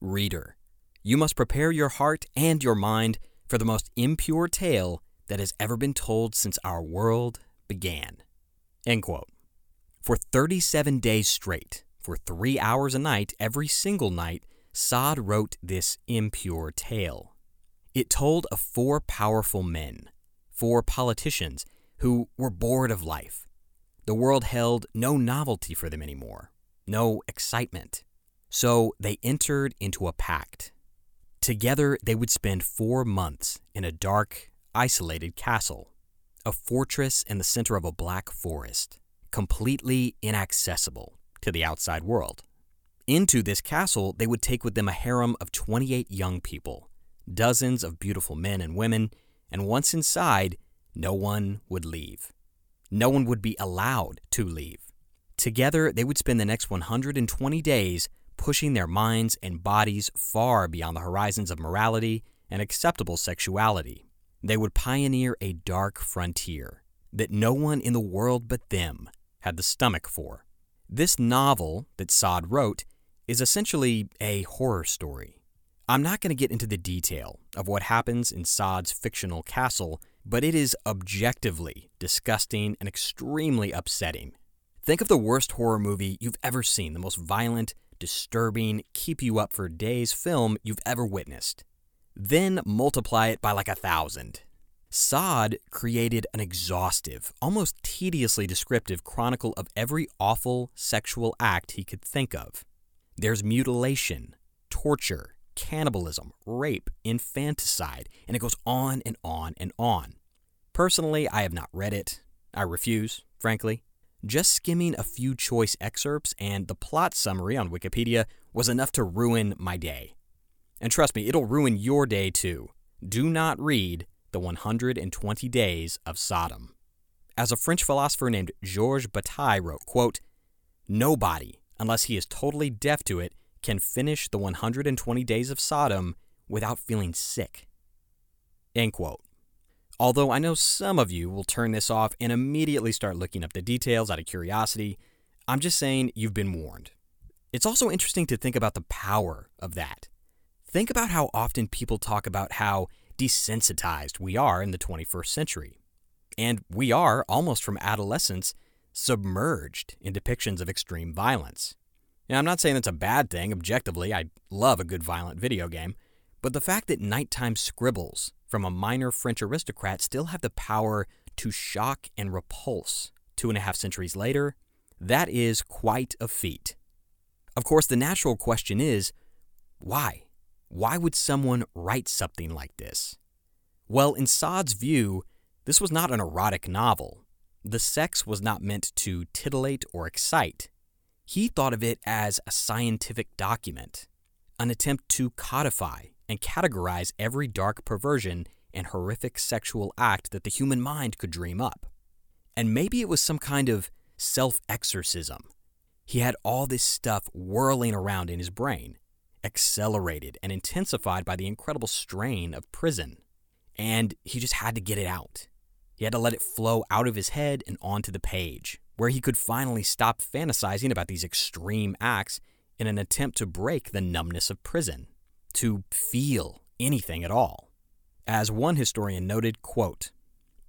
reader, you must prepare your heart and your mind for the most impure tale that has ever been told since our world began, end quote. For 37 days straight, for 3 hours a night, every single night, Sade wrote this impure tale. It told of 4 powerful men, 4 politicians who were bored of life, The world held no novelty for them anymore, no excitement. So they entered into a pact. Together, they would spend 4 months in a dark, isolated castle, a fortress in the center of a black forest, completely inaccessible to the outside world. Into this castle, they would take with them a harem of 28 young people, dozens of beautiful men and women, and once inside, no one would leave. No one would be allowed to leave. Together, they would spend the next 120 days pushing their minds and bodies far beyond the horizons of morality and acceptable sexuality. They would pioneer a dark frontier that no one in the world but them had the stomach for. This novel that Sade wrote is essentially a horror story. I'm not going to get into the detail of what happens in Sade's fictional castle, but it is objectively disgusting and extremely upsetting. Think of the worst horror movie you've ever seen, the most violent, disturbing, keep-you-up-for-days film you've ever witnessed. Then multiply it by like 1,000. Sade created an exhaustive, almost tediously descriptive chronicle of every awful sexual act he could think of. There's mutilation, torture, cannibalism, rape, infanticide, and it goes on and on and on. Personally, I have not read it. I refuse, frankly. Just skimming a few choice excerpts and the plot summary on Wikipedia was enough to ruin my day. And trust me, it'll ruin your day too. Do not read The 120 Days of Sodom. As a French philosopher named Georges Bataille wrote, quote, "Nobody, unless he is totally deaf to it, can finish the 120 Days of Sodom without feeling sick." End quote. Although I know some of you will turn this off and immediately start looking up the details out of curiosity, I'm just saying you've been warned. It's also interesting to think about the power of that. Think about how often people talk about how desensitized we are in the 21st century. And we are, almost from adolescence, submerged in depictions of extreme violence. Now, I'm not saying that's a bad thing. Objectively, I love a good violent video game. But the fact that nighttime scribbles from a minor French aristocrat still have the power to shock and repulse 2.5 centuries later, that is quite a feat. Of course, the natural question is, why? Why would someone write something like this? Well, in Sade's view, this was not an erotic novel. The sex was not meant to titillate or excite. He thought of it as a scientific document, an attempt to codify and categorize every dark perversion and horrific sexual act that the human mind could dream up. And maybe it was some kind of self-exorcism. He had all this stuff whirling around in his brain, accelerated and intensified by the incredible strain of prison. And he just had to get it out. He had to let it flow out of his head and onto the page, where he could finally stop fantasizing about these extreme acts in an attempt to break the numbness of prison, to feel anything at all. As one historian noted, quote,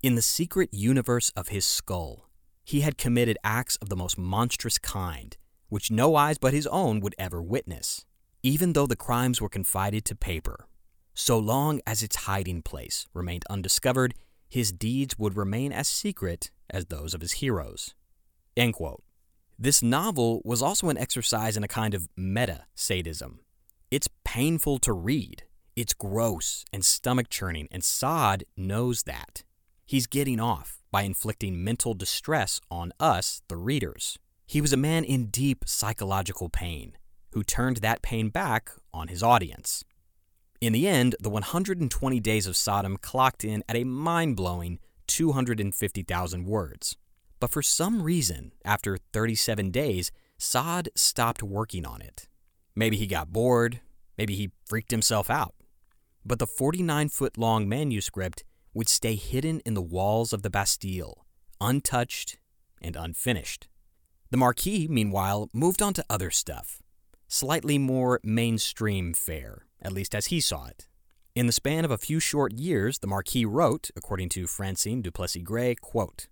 "In the secret universe of his skull, he had committed acts of the most monstrous kind, which no eyes but his own would ever witness, even though the crimes were confided to paper. So long as its hiding place remained undiscovered, his deeds would remain as secret as those of his heroes." End quote. This novel was also an exercise in a kind of meta-sadism. It's painful to read. It's gross and stomach-churning, and Sade knows that. He's getting off by inflicting mental distress on us, the readers. He was a man in deep psychological pain, who turned that pain back on his audience. In the end, the 120 Days of Sodom clocked in at a mind-blowing 250,000 words. But for some reason, after 37 days, Sade stopped working on it. Maybe he got bored, maybe he freaked himself out. But the 49-foot-long manuscript would stay hidden in the walls of the Bastille, untouched and unfinished. The Marquis, meanwhile, moved on to other stuff. Slightly more mainstream fare, at least as he saw it. In the span of a few short years, the Marquis wrote, according to Francine du Plessix Gray, quote,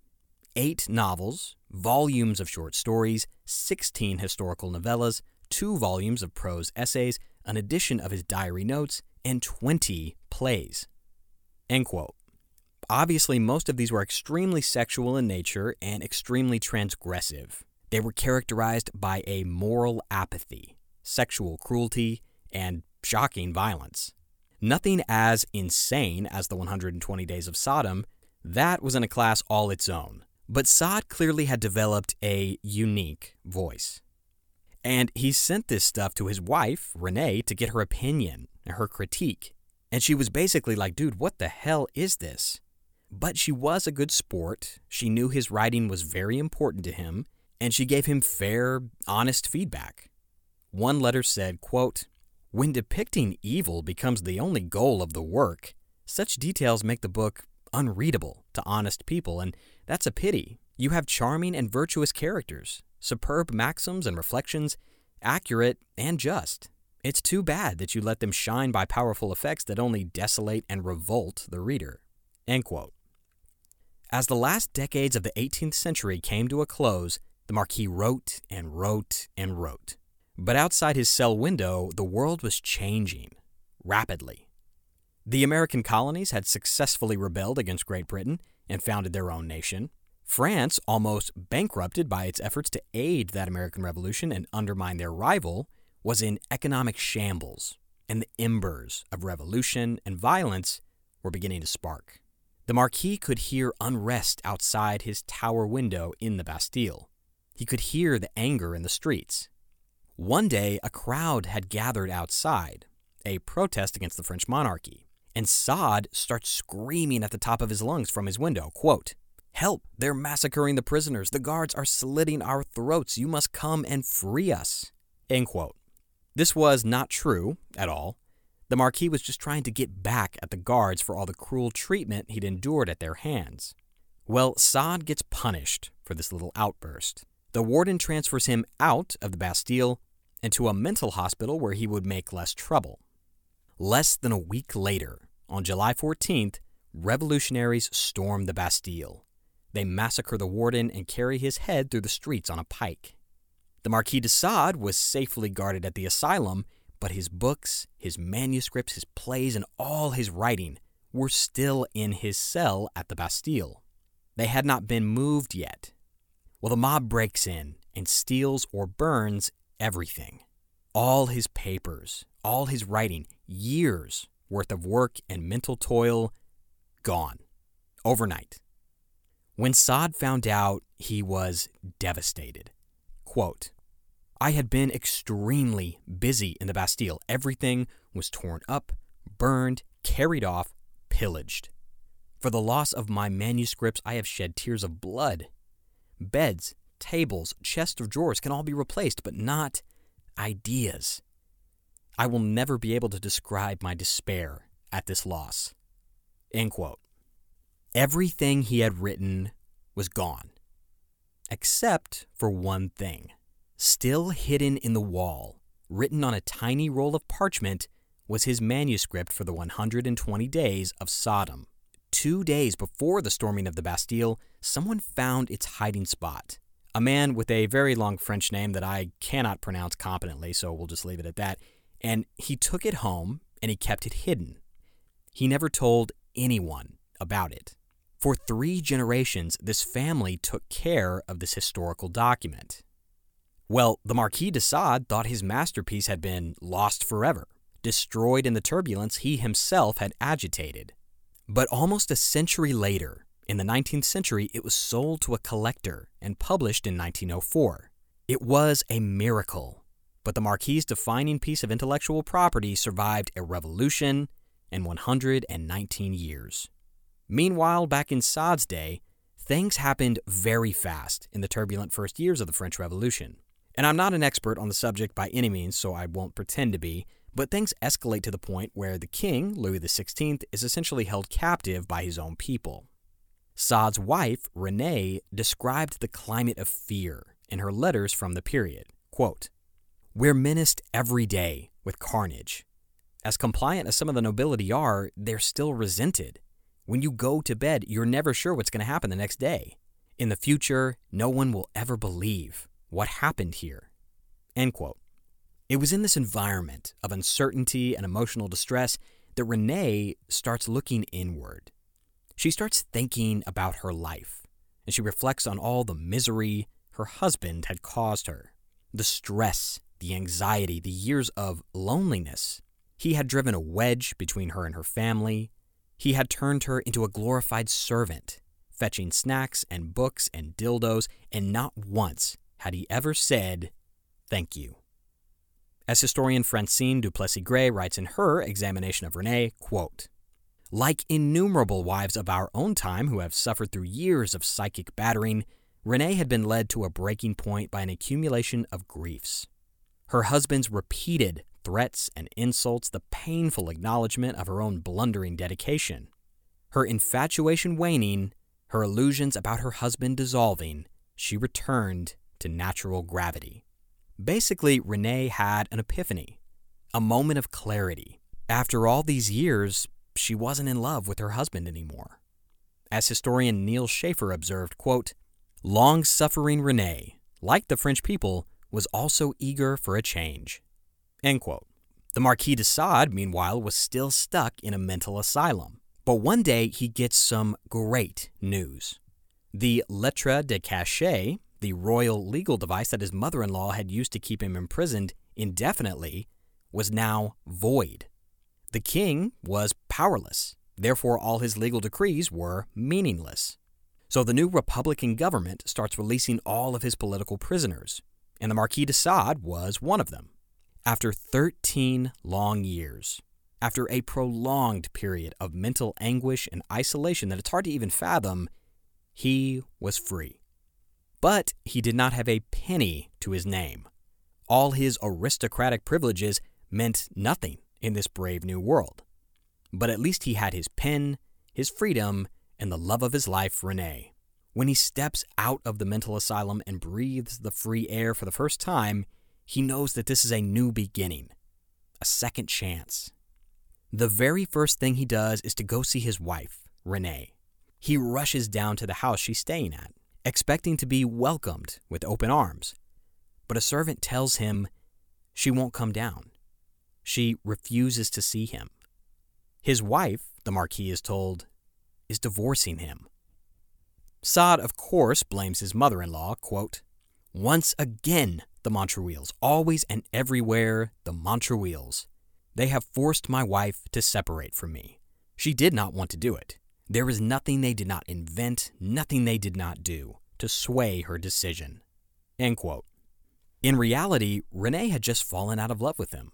8 novels, volumes of short stories, 16 historical novellas, 2 volumes of prose essays, an edition of his diary notes, and 20 plays. End quote. Obviously, most of these were extremely sexual in nature and extremely transgressive. They were characterized by a moral apathy, sexual cruelty, and shocking violence. Nothing as insane as the 120 Days of Sodom, that was in a class all its own. But Sade clearly had developed a unique voice. And he sent this stuff to his wife, Renee, to get her opinion, her critique. And she was basically like, dude, what the hell is this? But she was a good sport, she knew his writing was very important to him, and she gave him fair, honest feedback. One letter said, quote, "When depicting evil becomes the only goal of the work, such details make the book unreadable to honest people, and that's a pity. You have charming and virtuous characters, superb maxims and reflections, accurate and just. It's too bad that you let them shine by powerful effects that only desolate and revolt the reader." End quote. As the last decades of the 18th century came to a close, the Marquis wrote and wrote and wrote. But outside his cell window, the world was changing rapidly. The American colonies had successfully rebelled against Great Britain and founded their own nation. France, almost bankrupted by its efforts to aid that American Revolution and undermine their rival, was in economic shambles, and the embers of revolution and violence were beginning to spark. The Marquis could hear unrest outside his tower window in the Bastille. He could hear the anger in the streets. One day, a crowd had gathered outside, a protest against the French monarchy, and Sade starts screaming at the top of his lungs from his window, quote, "Help! They're massacring the prisoners! The guards are slitting our throats! You must come and free us!" End quote. This was not true at all. The Marquis was just trying to get back at the guards for all the cruel treatment he'd endured at their hands. Well, Sade gets punished for this little outburst. The warden transfers him out of the Bastille and to a mental hospital where he would make less trouble. Less than a week later, on July 14th, revolutionaries storm the Bastille. They massacre the warden and carry his head through the streets on a pike. The Marquis de Sade was safely guarded at the asylum, but his books, his manuscripts, his plays, and all his writing were still in his cell at the Bastille. They had not been moved yet. Well, the mob breaks in and steals or burns everything. All his papers, all his writing, years worth of work and mental toil, gone. Overnight. When Sade found out, he was devastated. Quote, "I had been extremely busy in the Bastille. Everything was torn up, burned, carried off, pillaged. For the loss of my manuscripts, I have shed tears of blood. Beds, tables, chests of drawers can all be replaced, but not ideas. I will never be able to describe my despair at this loss." End quote. Everything he had written was gone. Except for one thing. Still hidden in the wall, written on a tiny roll of parchment, was his manuscript for the 120 Days of Sodom. 2 days before the storming of the Bastille, someone found its hiding spot. A man with a very long French name that I cannot pronounce competently, so we'll just leave it at that. And he took it home, and he kept it hidden. He never told anyone about it. For 3 generations, this family took care of this historical document. Well, the Marquis de Sade thought his masterpiece had been lost forever, destroyed in the turbulence he himself had agitated. But almost a century later, in the 19th century, it was sold to a collector and published in 1904. It was a miracle, but the Marquis's defining piece of intellectual property survived a revolution and 119 years. Meanwhile, back in Sade's day, things happened very fast in the turbulent first years of the French Revolution. And I'm not an expert on the subject by any means, so I won't pretend to be, but things escalate to the point where the king, Louis XVI, is essentially held captive by his own people. Sade's wife, Renee, described the climate of fear in her letters from the period. Quote, "We're menaced every day with carnage. As compliant as some of the nobility are, they're still resented. When you go to bed, you're never sure what's going to happen the next day. In the future, no one will ever believe what happened here." End quote. It was in this environment of uncertainty and emotional distress that Renee starts looking inward. She starts thinking about her life, and she reflects on all the misery her husband had caused her. The stress, the anxiety, the years of loneliness. He had driven a wedge between her and her family. He had turned her into a glorified servant, fetching snacks and books and dildos, and not once had he ever said, "Thank you." As historian Francine du Plessix Gray writes in her examination of Renée, quote, "Like innumerable wives of our own time who have suffered through years of psychic battering, Renée had been led to a breaking point by an accumulation of griefs. Her husband's repeated threats and insults, the painful acknowledgement of her own blundering dedication, her infatuation waning, her illusions about her husband dissolving, she returned to natural gravity." Basically, Renée had an epiphany, a moment of clarity. After all these years, she wasn't in love with her husband anymore. As historian Neil Schaefer observed, quote, "Long-suffering Renée, like the French people, was also eager for a change." End quote. The Marquis de Sade, meanwhile, was still stuck in a mental asylum. But one day, he gets some great news. The lettre de cachet, the royal legal device that his mother-in-law had used to keep him imprisoned indefinitely, was now void. The king was powerless. Therefore, all his legal decrees were meaningless. So the new Republican government starts releasing all of his political prisoners, and the Marquis de Sade was one of them. After 13 long years, after a prolonged period of mental anguish and isolation that it's hard to even fathom, he was free. But he did not have a penny to his name. All his aristocratic privileges meant nothing in this brave new world. But at least he had his pen, his freedom, and the love of his life, Renée. When he steps out of the mental asylum and breathes the free air for the first time, he knows that this is a new beginning, a second chance. The very first thing he does is to go see his wife, Renée. He rushes down to the house she's staying at, expecting to be welcomed with open arms. But a servant tells him she won't come down. She refuses to see him. His wife, the Marquis is told, is divorcing him. Sade, of course, blames his mother-in-law, quote, "Once again, the Montreuils, always and everywhere, the Montreuils. They have forced my wife to separate from me. She did not want to do it. There is nothing they did not invent, nothing they did not do to sway her decision." End quote. In reality, Renée had just fallen out of love with him.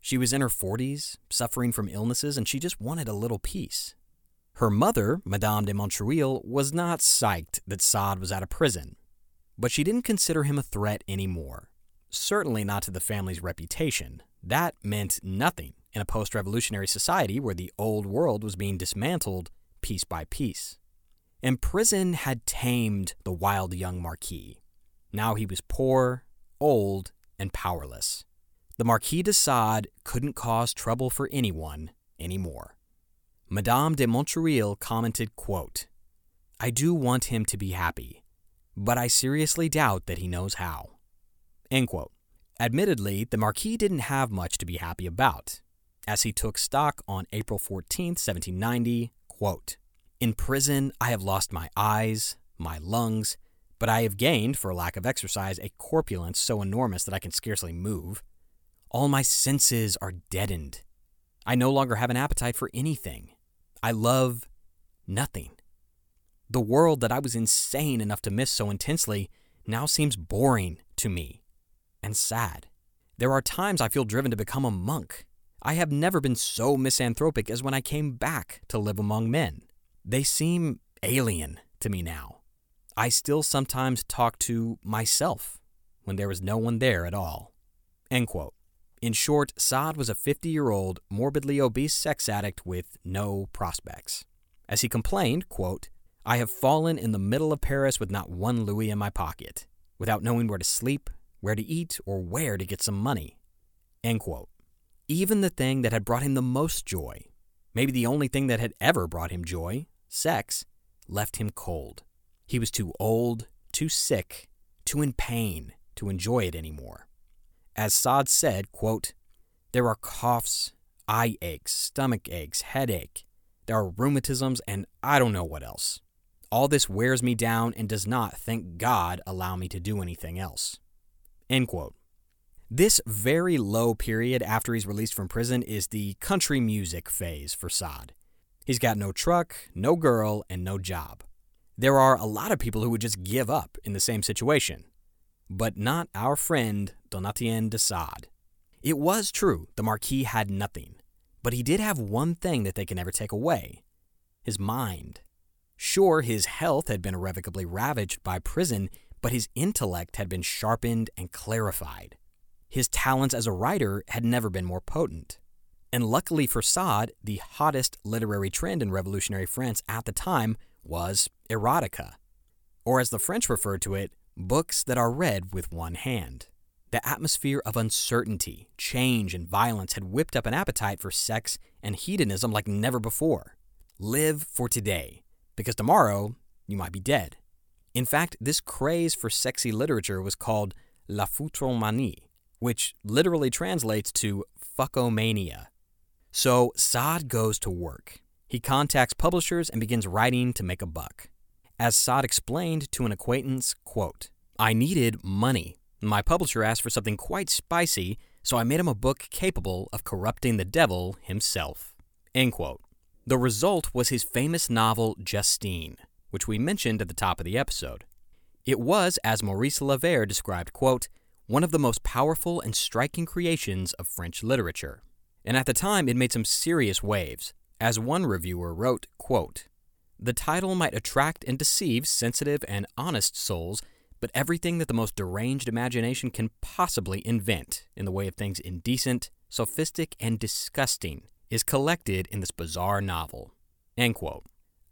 She was in her 40s, suffering from illnesses, and she just wanted a little peace. Her mother, Madame de Montreuil, was not psyched that Sade was out of prison. But she didn't consider him a threat anymore. Certainly not to the family's reputation. That meant nothing in a post-revolutionary society where the old world was being dismantled piece by piece. And prison had tamed the wild young Marquis. Now he was poor, old, and powerless. The Marquis de Sade couldn't cause trouble for anyone anymore. Madame de Montreuil commented, quote, "I do want him to be happy, but I seriously doubt that he knows how." End quote. Admittedly, the Marquis didn't have much to be happy about, as he took stock on April 14, 1790, quote, "In prison, I have lost my eyes, my lungs, but I have gained, for lack of exercise, a corpulence so enormous that I can scarcely move. All my senses are deadened. I no longer have an appetite for anything. I love nothing. The world that I was insane enough to miss so intensely now seems boring to me and sad. There are times I feel driven to become a monk. I have never been so misanthropic as when I came back to live among men. They seem alien to me now. I still sometimes talk to myself when there was no one there at all." End quote. In short, Sade was a 50-year-old, morbidly obese sex addict with no prospects. As he complained, quote, "I have fallen in the middle of Paris with not one louis in my pocket, without knowing where to sleep, where to eat, or where to get some money." End quote. Even the thing that had brought him the most joy, maybe the only thing that had ever brought him joy, sex, left him cold. He was too old, too sick, too in pain to enjoy it anymore. As Sade said, quote, "There are coughs, eye aches, stomach aches, headache. There are rheumatisms and I don't know what else. All this wears me down and does not, thank God, allow me to do anything else." End quote. This very low period after he's released from prison is the country music phase for Sade. He's got no truck, no girl, and no job. There are a lot of people who would just give up in the same situation. But not our friend Donatien de Sade. It was true, the Marquis had nothing. But he did have one thing that they can never take away. His mind. Sure, his health had been irrevocably ravaged by prison, but his intellect had been sharpened and clarified. His talents as a writer had never been more potent. And luckily for Sade, the hottest literary trend in revolutionary France at the time was erotica. Or as the French referred to it, books that are read with one hand. The atmosphere of uncertainty, change, and violence had whipped up an appetite for sex and hedonism like never before. Live for today, because tomorrow you might be dead. In fact, this craze for sexy literature was called la foutromanie, which literally translates to fuckomania. So Sade goes to work. He contacts publishers and begins writing to make a buck. As Sade explained to an acquaintance, quote, "I needed money. My publisher asked for something quite spicy, so I made him a book capable of corrupting the devil himself." End quote. The result was his famous novel Justine, which we mentioned at the top of the episode. It was, as Maurice Lever described, quote, "one of the most powerful and striking creations of French literature." And at the time, it made some serious waves. As one reviewer wrote, quote, "The title might attract and deceive sensitive and honest souls, but everything that the most deranged imagination can possibly invent in the way of things indecent, sophistic, and disgusting is collected in this bizarre novel." End quote.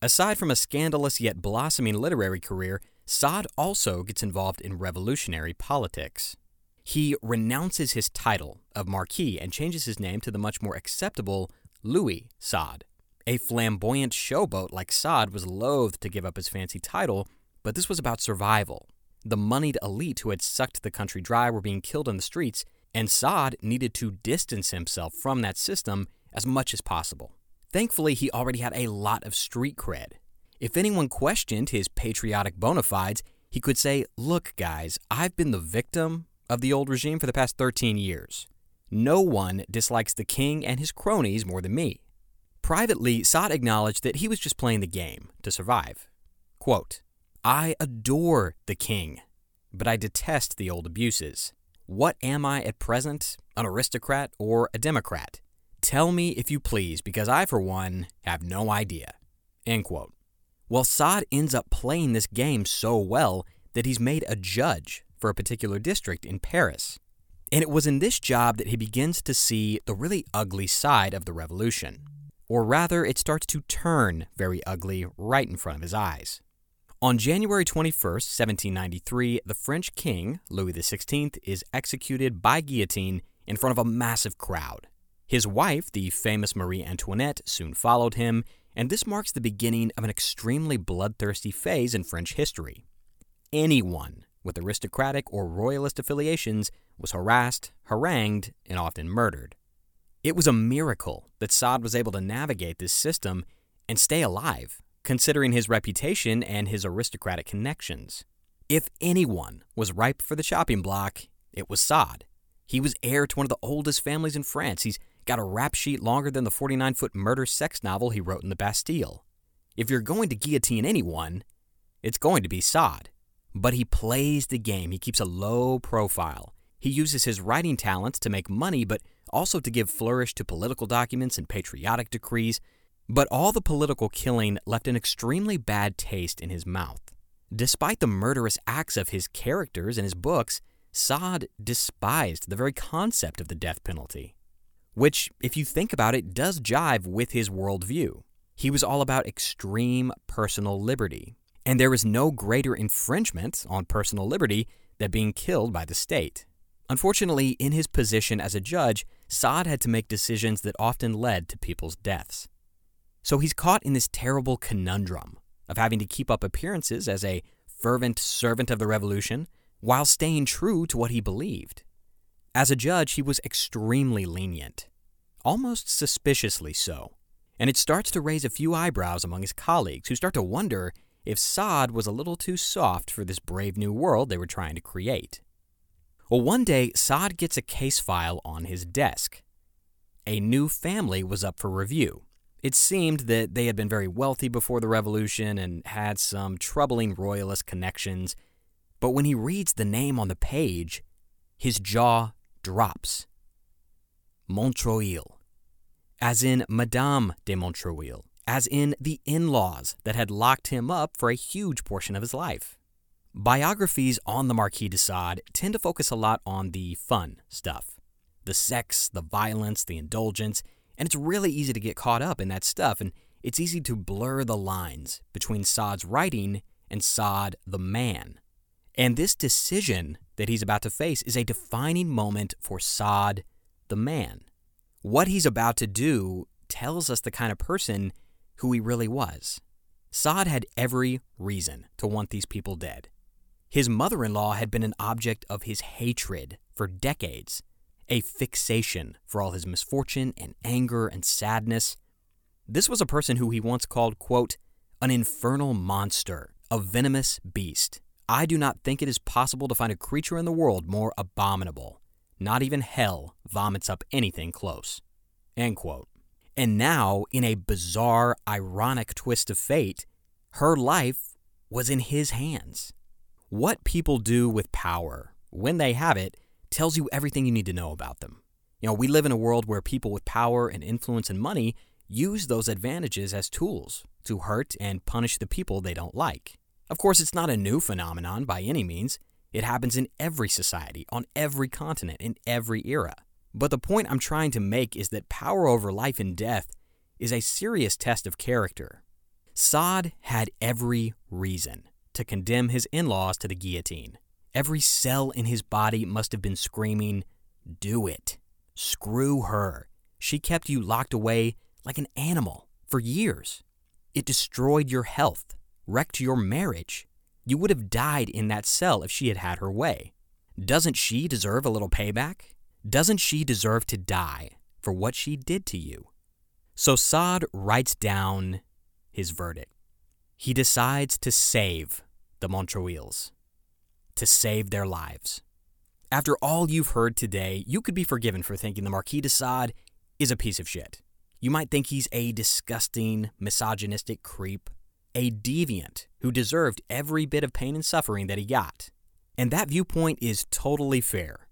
Aside from a scandalous yet blossoming literary career, Sade also gets involved in revolutionary politics. He renounces his title of Marquis and changes his name to the much more acceptable Louis Sade. A flamboyant showboat like Sade was loath to give up his fancy title, but this was about survival. The moneyed elite who had sucked the country dry were being killed in the streets, and Sade needed to distance himself from that system as much as possible. Thankfully, he already had a lot of street cred. If anyone questioned his patriotic bona fides, he could say, "Look, guys, I've been the victim of the old regime for the past 13 years. No one dislikes the king and his cronies more than me." Privately, Sade acknowledged that he was just playing the game to survive. Quote, "I adore the king, but I detest the old abuses. What am I at present, an aristocrat or a democrat? Tell me if you please, because I, for one, have no idea." End quote. Well, Sade ends up playing this game so well that he's made a judge for a particular district in Paris. And it was in this job that he begins to see the really ugly side of the revolution. Or rather, it starts to turn very ugly right in front of his eyes. On January 21, 1793, the French king, Louis XVI, is executed by guillotine in front of a massive crowd. His wife, the famous Marie Antoinette, soon followed him, and this marks the beginning of an extremely bloodthirsty phase in French history. Anyone with aristocratic or royalist affiliations was harassed, harangued, and often murdered. It was a miracle that Sade was able to navigate this system and stay alive, considering his reputation and his aristocratic connections. If anyone was ripe for the chopping block, it was Sade. He was heir to one of the oldest families in France. He's got a rap sheet longer than the 49-foot murder sex novel he wrote in the Bastille. If you're going to guillotine anyone, it's going to be Sade. But he plays the game. He keeps a low profile. He uses his writing talents to make money, but also to give flourish to political documents and patriotic decrees. But all the political killing left an extremely bad taste in his mouth. Despite the murderous acts of his characters in his books, Sade despised the very concept of the death penalty, which, if you think about it, does jive with his worldview. He was all about extreme personal liberty, and there is no greater infringement on personal liberty than being killed by the state. Unfortunately, in his position as a judge, Sade had to make decisions that often led to people's deaths. So he's caught in this terrible conundrum of having to keep up appearances as a fervent servant of the revolution while staying true to what he believed. As a judge, he was extremely lenient, almost suspiciously so, and it starts to raise a few eyebrows among his colleagues, who start to wonder if Sade was a little too soft for this brave new world they were trying to create. Well, one day, Sade gets a case file on his desk. A new family was up for review. It seemed that they had been very wealthy before the Revolution and had some troubling royalist connections, but when he reads the name on the page, his jaw drops. Montreuil, as in Madame de Montreuil, as in the in-laws that had locked him up for a huge portion of his life. Biographies on the Marquis de Sade tend to focus a lot on the fun stuff. The sex, the violence, the indulgence, and it's really easy to get caught up in that stuff, and it's easy to blur the lines between Sade's writing and Sade the man. And this decision that he's about to face is a defining moment for Sade the man. What he's about to do tells us the kind of person who he really was. Sade had every reason to want these people dead. His mother-in-law had been an object of his hatred for decades, a fixation for all his misfortune and anger and sadness. This was a person who he once called, quote, an infernal monster, a venomous beast. I do not think it is possible to find a creature in the world more abominable. Not even hell vomits up anything close, end quote. And now, in a bizarre, ironic twist of fate, her life was in his hands. What people do with power, when they have it, tells you everything you need to know about them. You know, we live in a world where people with power and influence and money use those advantages as tools to hurt and punish the people they don't like. Of course, it's not a new phenomenon by any means. It happens in every society, on every continent, in every era. But the point I'm trying to make is that power over life and death is a serious test of character. Sade had every reason to condemn his in-laws to the guillotine. Every cell in his body must have been screaming, do it. Screw her. She kept you locked away like an animal for years. It destroyed your health, wrecked your marriage. You would have died in that cell if she had had her way. Doesn't she deserve a little payback? Doesn't she deserve to die for what she did to you? So Sade writes down his verdict. He decides to save the Montreuils, to save their lives. After all you've heard today, you could be forgiven for thinking the Marquis de Sade is a piece of shit. You might think he's a disgusting, misogynistic creep, a deviant who deserved every bit of pain and suffering that he got. And that viewpoint is totally fair.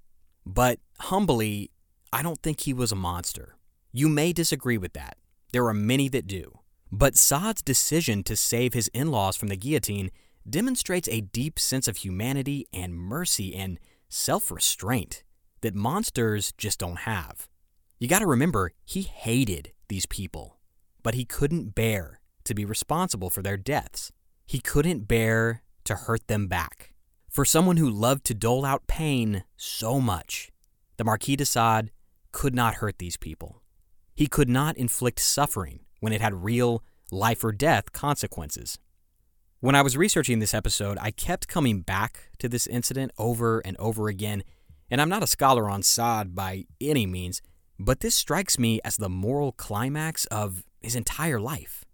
But humbly, I don't think he was a monster. You may disagree with that. There are many that do. But Sade's decision to save his in-laws from the guillotine demonstrates a deep sense of humanity and mercy and self-restraint that monsters just don't have. You gotta remember, he hated these people, but he couldn't bear to be responsible for their deaths. He couldn't bear to hurt them back. For someone who loved to dole out pain so much, the Marquis de Sade could not hurt these people. He could not inflict suffering when it had real life or death consequences. When I was researching this episode, I kept coming back to this incident over and over again, and I'm not a scholar on Sade by any means, but this strikes me as the moral climax of his entire life.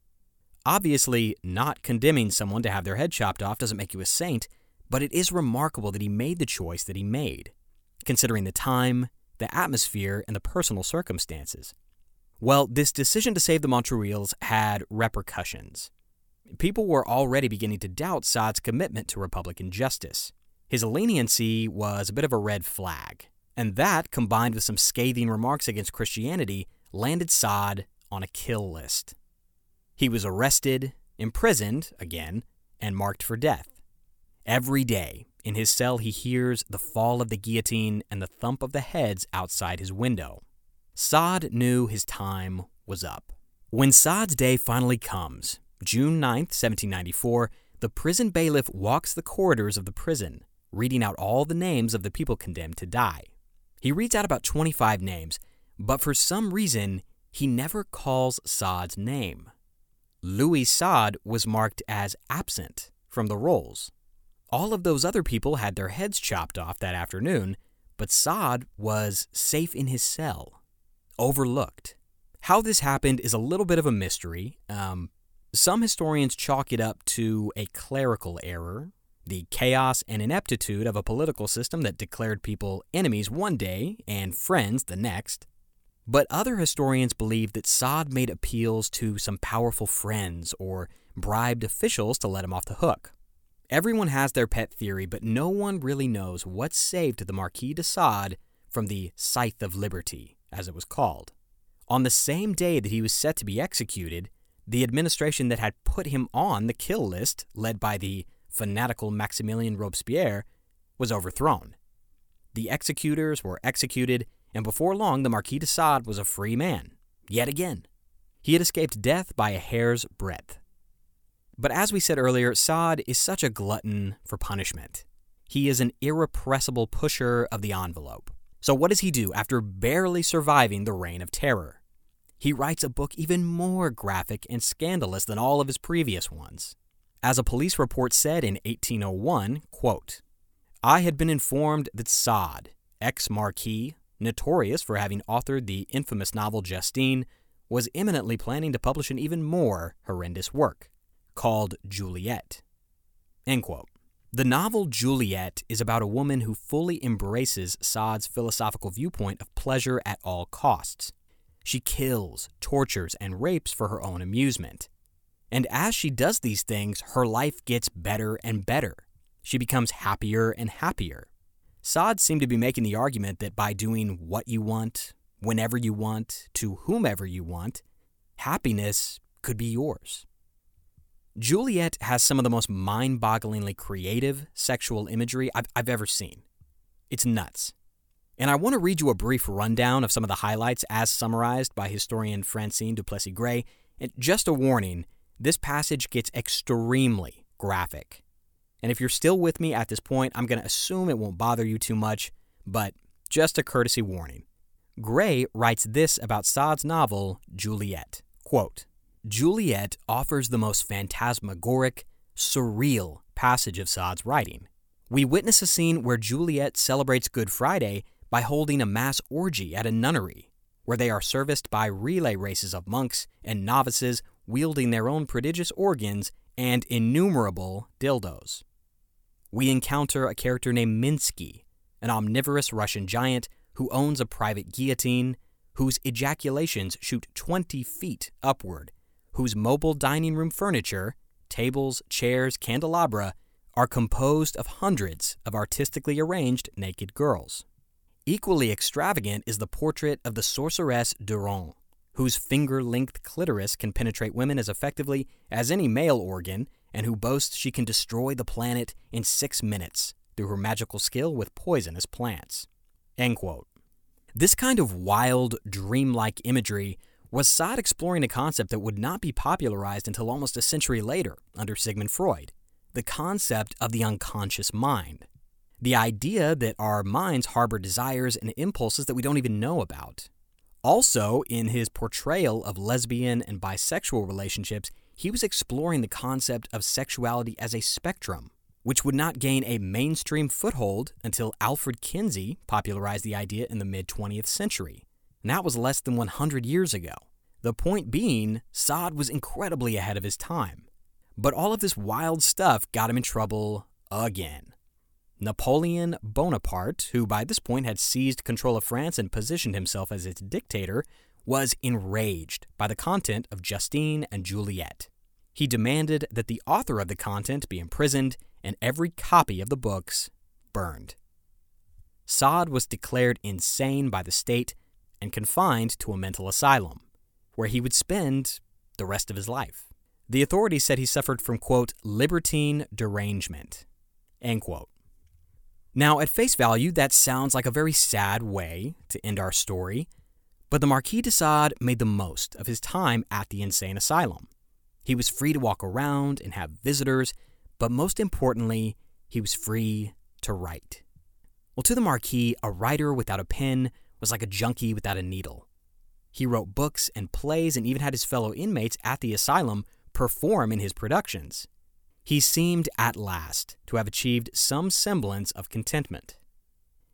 Obviously, not condemning someone to have their head chopped off doesn't make you a saint, but it is remarkable that he made the choice that he made, considering the time, the atmosphere, and the personal circumstances. Well, this decision to save the Montreuils had repercussions. People were already beginning to doubt Sade's commitment to Republican justice. His leniency was a bit of a red flag, and that, combined with some scathing remarks against Christianity, landed Sade on a kill list. He was arrested, imprisoned, again, and marked for death. Every day, in his cell, he hears the fall of the guillotine and the thump of the heads outside his window. Sade knew his time was up. When Sade's day finally comes, June 9th, 1794, the prison bailiff walks the corridors of the prison, reading out all the names of the people condemned to die. He reads out about 25 names, but for some reason, he never calls Sade's name. Louis Sade was marked as absent from the rolls. All of those other people had their heads chopped off that afternoon, but Sade was safe in his cell, overlooked, How this happened is a little bit of a mystery. Some historians chalk it up to a clerical error, the chaos and ineptitude of a political system that declared people enemies one day and friends the next. But other historians believe that Sade made appeals to some powerful friends or bribed officials to let him off the hook. Everyone has their pet theory, but no one really knows what saved the Marquis de Sade from the Scythe of Liberty, as it was called. On the same day that he was set to be executed, the administration that had put him on the kill list, led by the fanatical Maximilian Robespierre, was overthrown. The executors were executed, and before long the Marquis de Sade was a free man, yet again. He had escaped death by a hair's breadth. But as we said earlier, Sade is such a glutton for punishment. He is an irrepressible pusher of the envelope. So what does he do after barely surviving the Reign of Terror? He writes a book even more graphic and scandalous than all of his previous ones. As a police report said in 1801, quote, "I had been informed that Sade, ex-Marquis, notorious for having authored the infamous novel Justine, was imminently planning to publish an even more horrendous work, called Juliette." End quote. The novel Juliette is about a woman who fully embraces Sade's philosophical viewpoint of pleasure at all costs. She kills, tortures, and rapes for her own amusement. And as she does these things, her life gets better and better. She becomes happier and happier. Sade seemed to be making the argument that by doing what you want, whenever you want, to whomever you want, happiness could be yours. Juliette has some of the most mind-bogglingly creative sexual imagery I've ever seen. It's nuts. And I want to read you a brief rundown of some of the highlights as summarized by historian Francine du Plessix Gray. And just a warning, this passage gets extremely graphic. And if you're still with me at this point, I'm going to assume it won't bother you too much, but just a courtesy warning. Gray writes this about Sade's novel, Juliette, quote, "Juliette offers the most phantasmagoric, surreal passage of Sade's writing. We witness a scene where Juliette celebrates Good Friday by holding a mass orgy at a nunnery, where they are serviced by relay races of monks and novices wielding their own prodigious organs and innumerable dildos. We encounter a character named Minsky, an omnivorous Russian giant who owns a private guillotine, whose ejaculations shoot 20 feet upward, whose mobile dining room furniture, tables, chairs, candelabra, are composed of hundreds of artistically arranged naked girls. Equally extravagant is the portrait of the sorceress Durand, whose finger-length clitoris can penetrate women as effectively as any male organ, and who boasts she can destroy the planet in 6 minutes through her magical skill with poisonous plants." End quote. This kind of wild, dreamlike imagery was Sade exploring a concept that would not be popularized until almost a century later under Sigmund Freud, the concept of the unconscious mind, the idea that our minds harbor desires and impulses that we don't even know about. Also, in his portrayal of lesbian and bisexual relationships, he was exploring the concept of sexuality as a spectrum, which would not gain a mainstream foothold until Alfred Kinsey popularized the idea in the mid-20th century. And that was less than 100 years ago. The point being, Sade was incredibly ahead of his time. But all of this wild stuff got him in trouble again. Napoleon Bonaparte, who by this point had seized control of France and positioned himself as its dictator, was enraged by the content of Justine and Juliette. He demanded that the author of the content be imprisoned and every copy of the books burned. Sade was declared insane by the state and confined to a mental asylum, where he would spend the rest of his life. The authorities said he suffered from, quote, "libertine derangement," end quote. Now, at face value, that sounds like a very sad way to end our story, but the Marquis de Sade made the most of his time at the insane asylum. He was free to walk around and have visitors, but most importantly, he was free to write. Well, to the Marquis, a writer without a pen was like a junkie without a needle. He wrote books and plays and even had his fellow inmates at the asylum perform in his productions. He seemed, at last, to have achieved some semblance of contentment.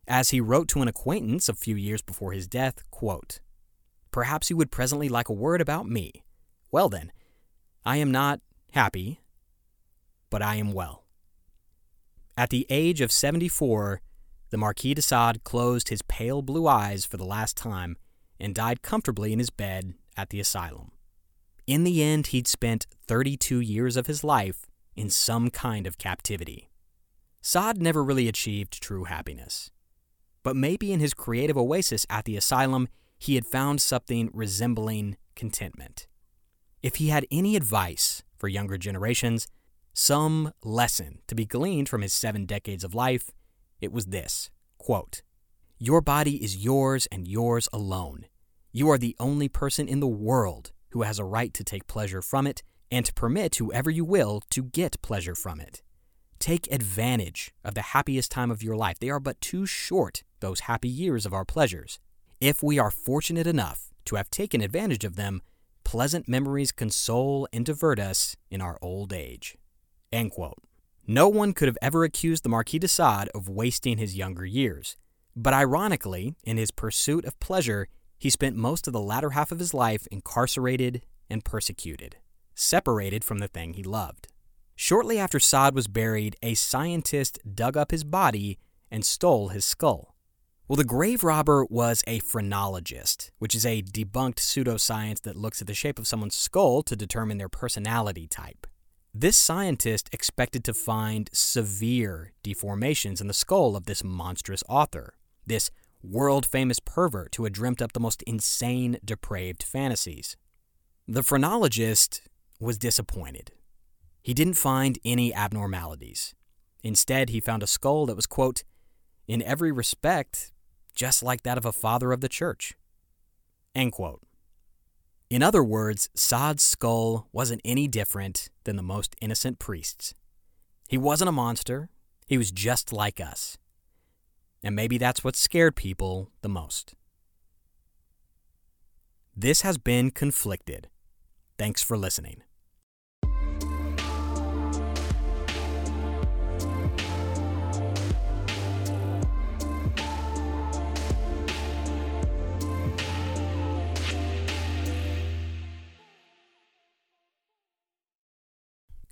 As he wrote to an acquaintance a few years before his death, quote, Perhaps you would presently like a word about me. Well then, I am not happy, but I am well. At the age of 74, the Marquis de Sade closed his pale blue eyes for the last time and died comfortably in his bed at the asylum. In the end, he'd spent 32 years of his life in some kind of captivity. Sade never really achieved true happiness. But maybe in his creative oasis at the asylum, he had found something resembling contentment. If he had any advice for younger generations, some lesson to be gleaned from his 7 decades of life, it was this, quote, "Your body is yours and yours alone. You are the only person in the world who has a right to take pleasure from it and to permit whoever you will to get pleasure from it. Take advantage of the happiest time of your life. They are but too short, those happy years of our pleasures. If we are fortunate enough to have taken advantage of them, pleasant memories console and divert us in our old age." End quote. No one could have ever accused the Marquis de Sade of wasting his younger years. But ironically, in his pursuit of pleasure, he spent most of the latter half of his life incarcerated and persecuted, separated from the thing he loved. Shortly after Sade was buried, a scientist dug up his body and stole his skull. Well, the grave robber was a phrenologist, which is a debunked pseudoscience that looks at the shape of someone's skull to determine their personality type. This scientist expected to find severe deformations in the skull of this monstrous author, this world-famous pervert who had dreamt up the most insane, depraved fantasies. The phrenologist was disappointed. He didn't find any abnormalities. Instead, he found a skull that was, quote, "in every respect, just like that of a father of the church," end quote. In other words, Sade's skull wasn't any different than the most innocent priests. He wasn't a monster. He was just like us. And maybe that's what scared people the most. This has been Conflicted. Thanks for listening.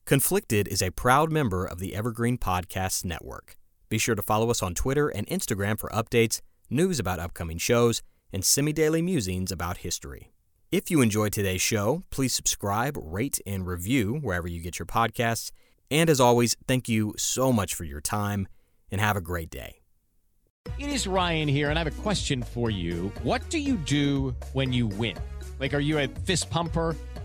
Conflicted is a proud member of the Evergreen Podcast Network. Be sure to follow us on Twitter and Instagram for updates, news about upcoming shows, and semi-daily musings about history. If you enjoyed today's show, please subscribe, rate, and review wherever you get your podcasts. And as always, thank you so much for your time, and have a great day. It is Ryan here, and I have a question for you. What do you do when you win? Like, are you a fist pumper?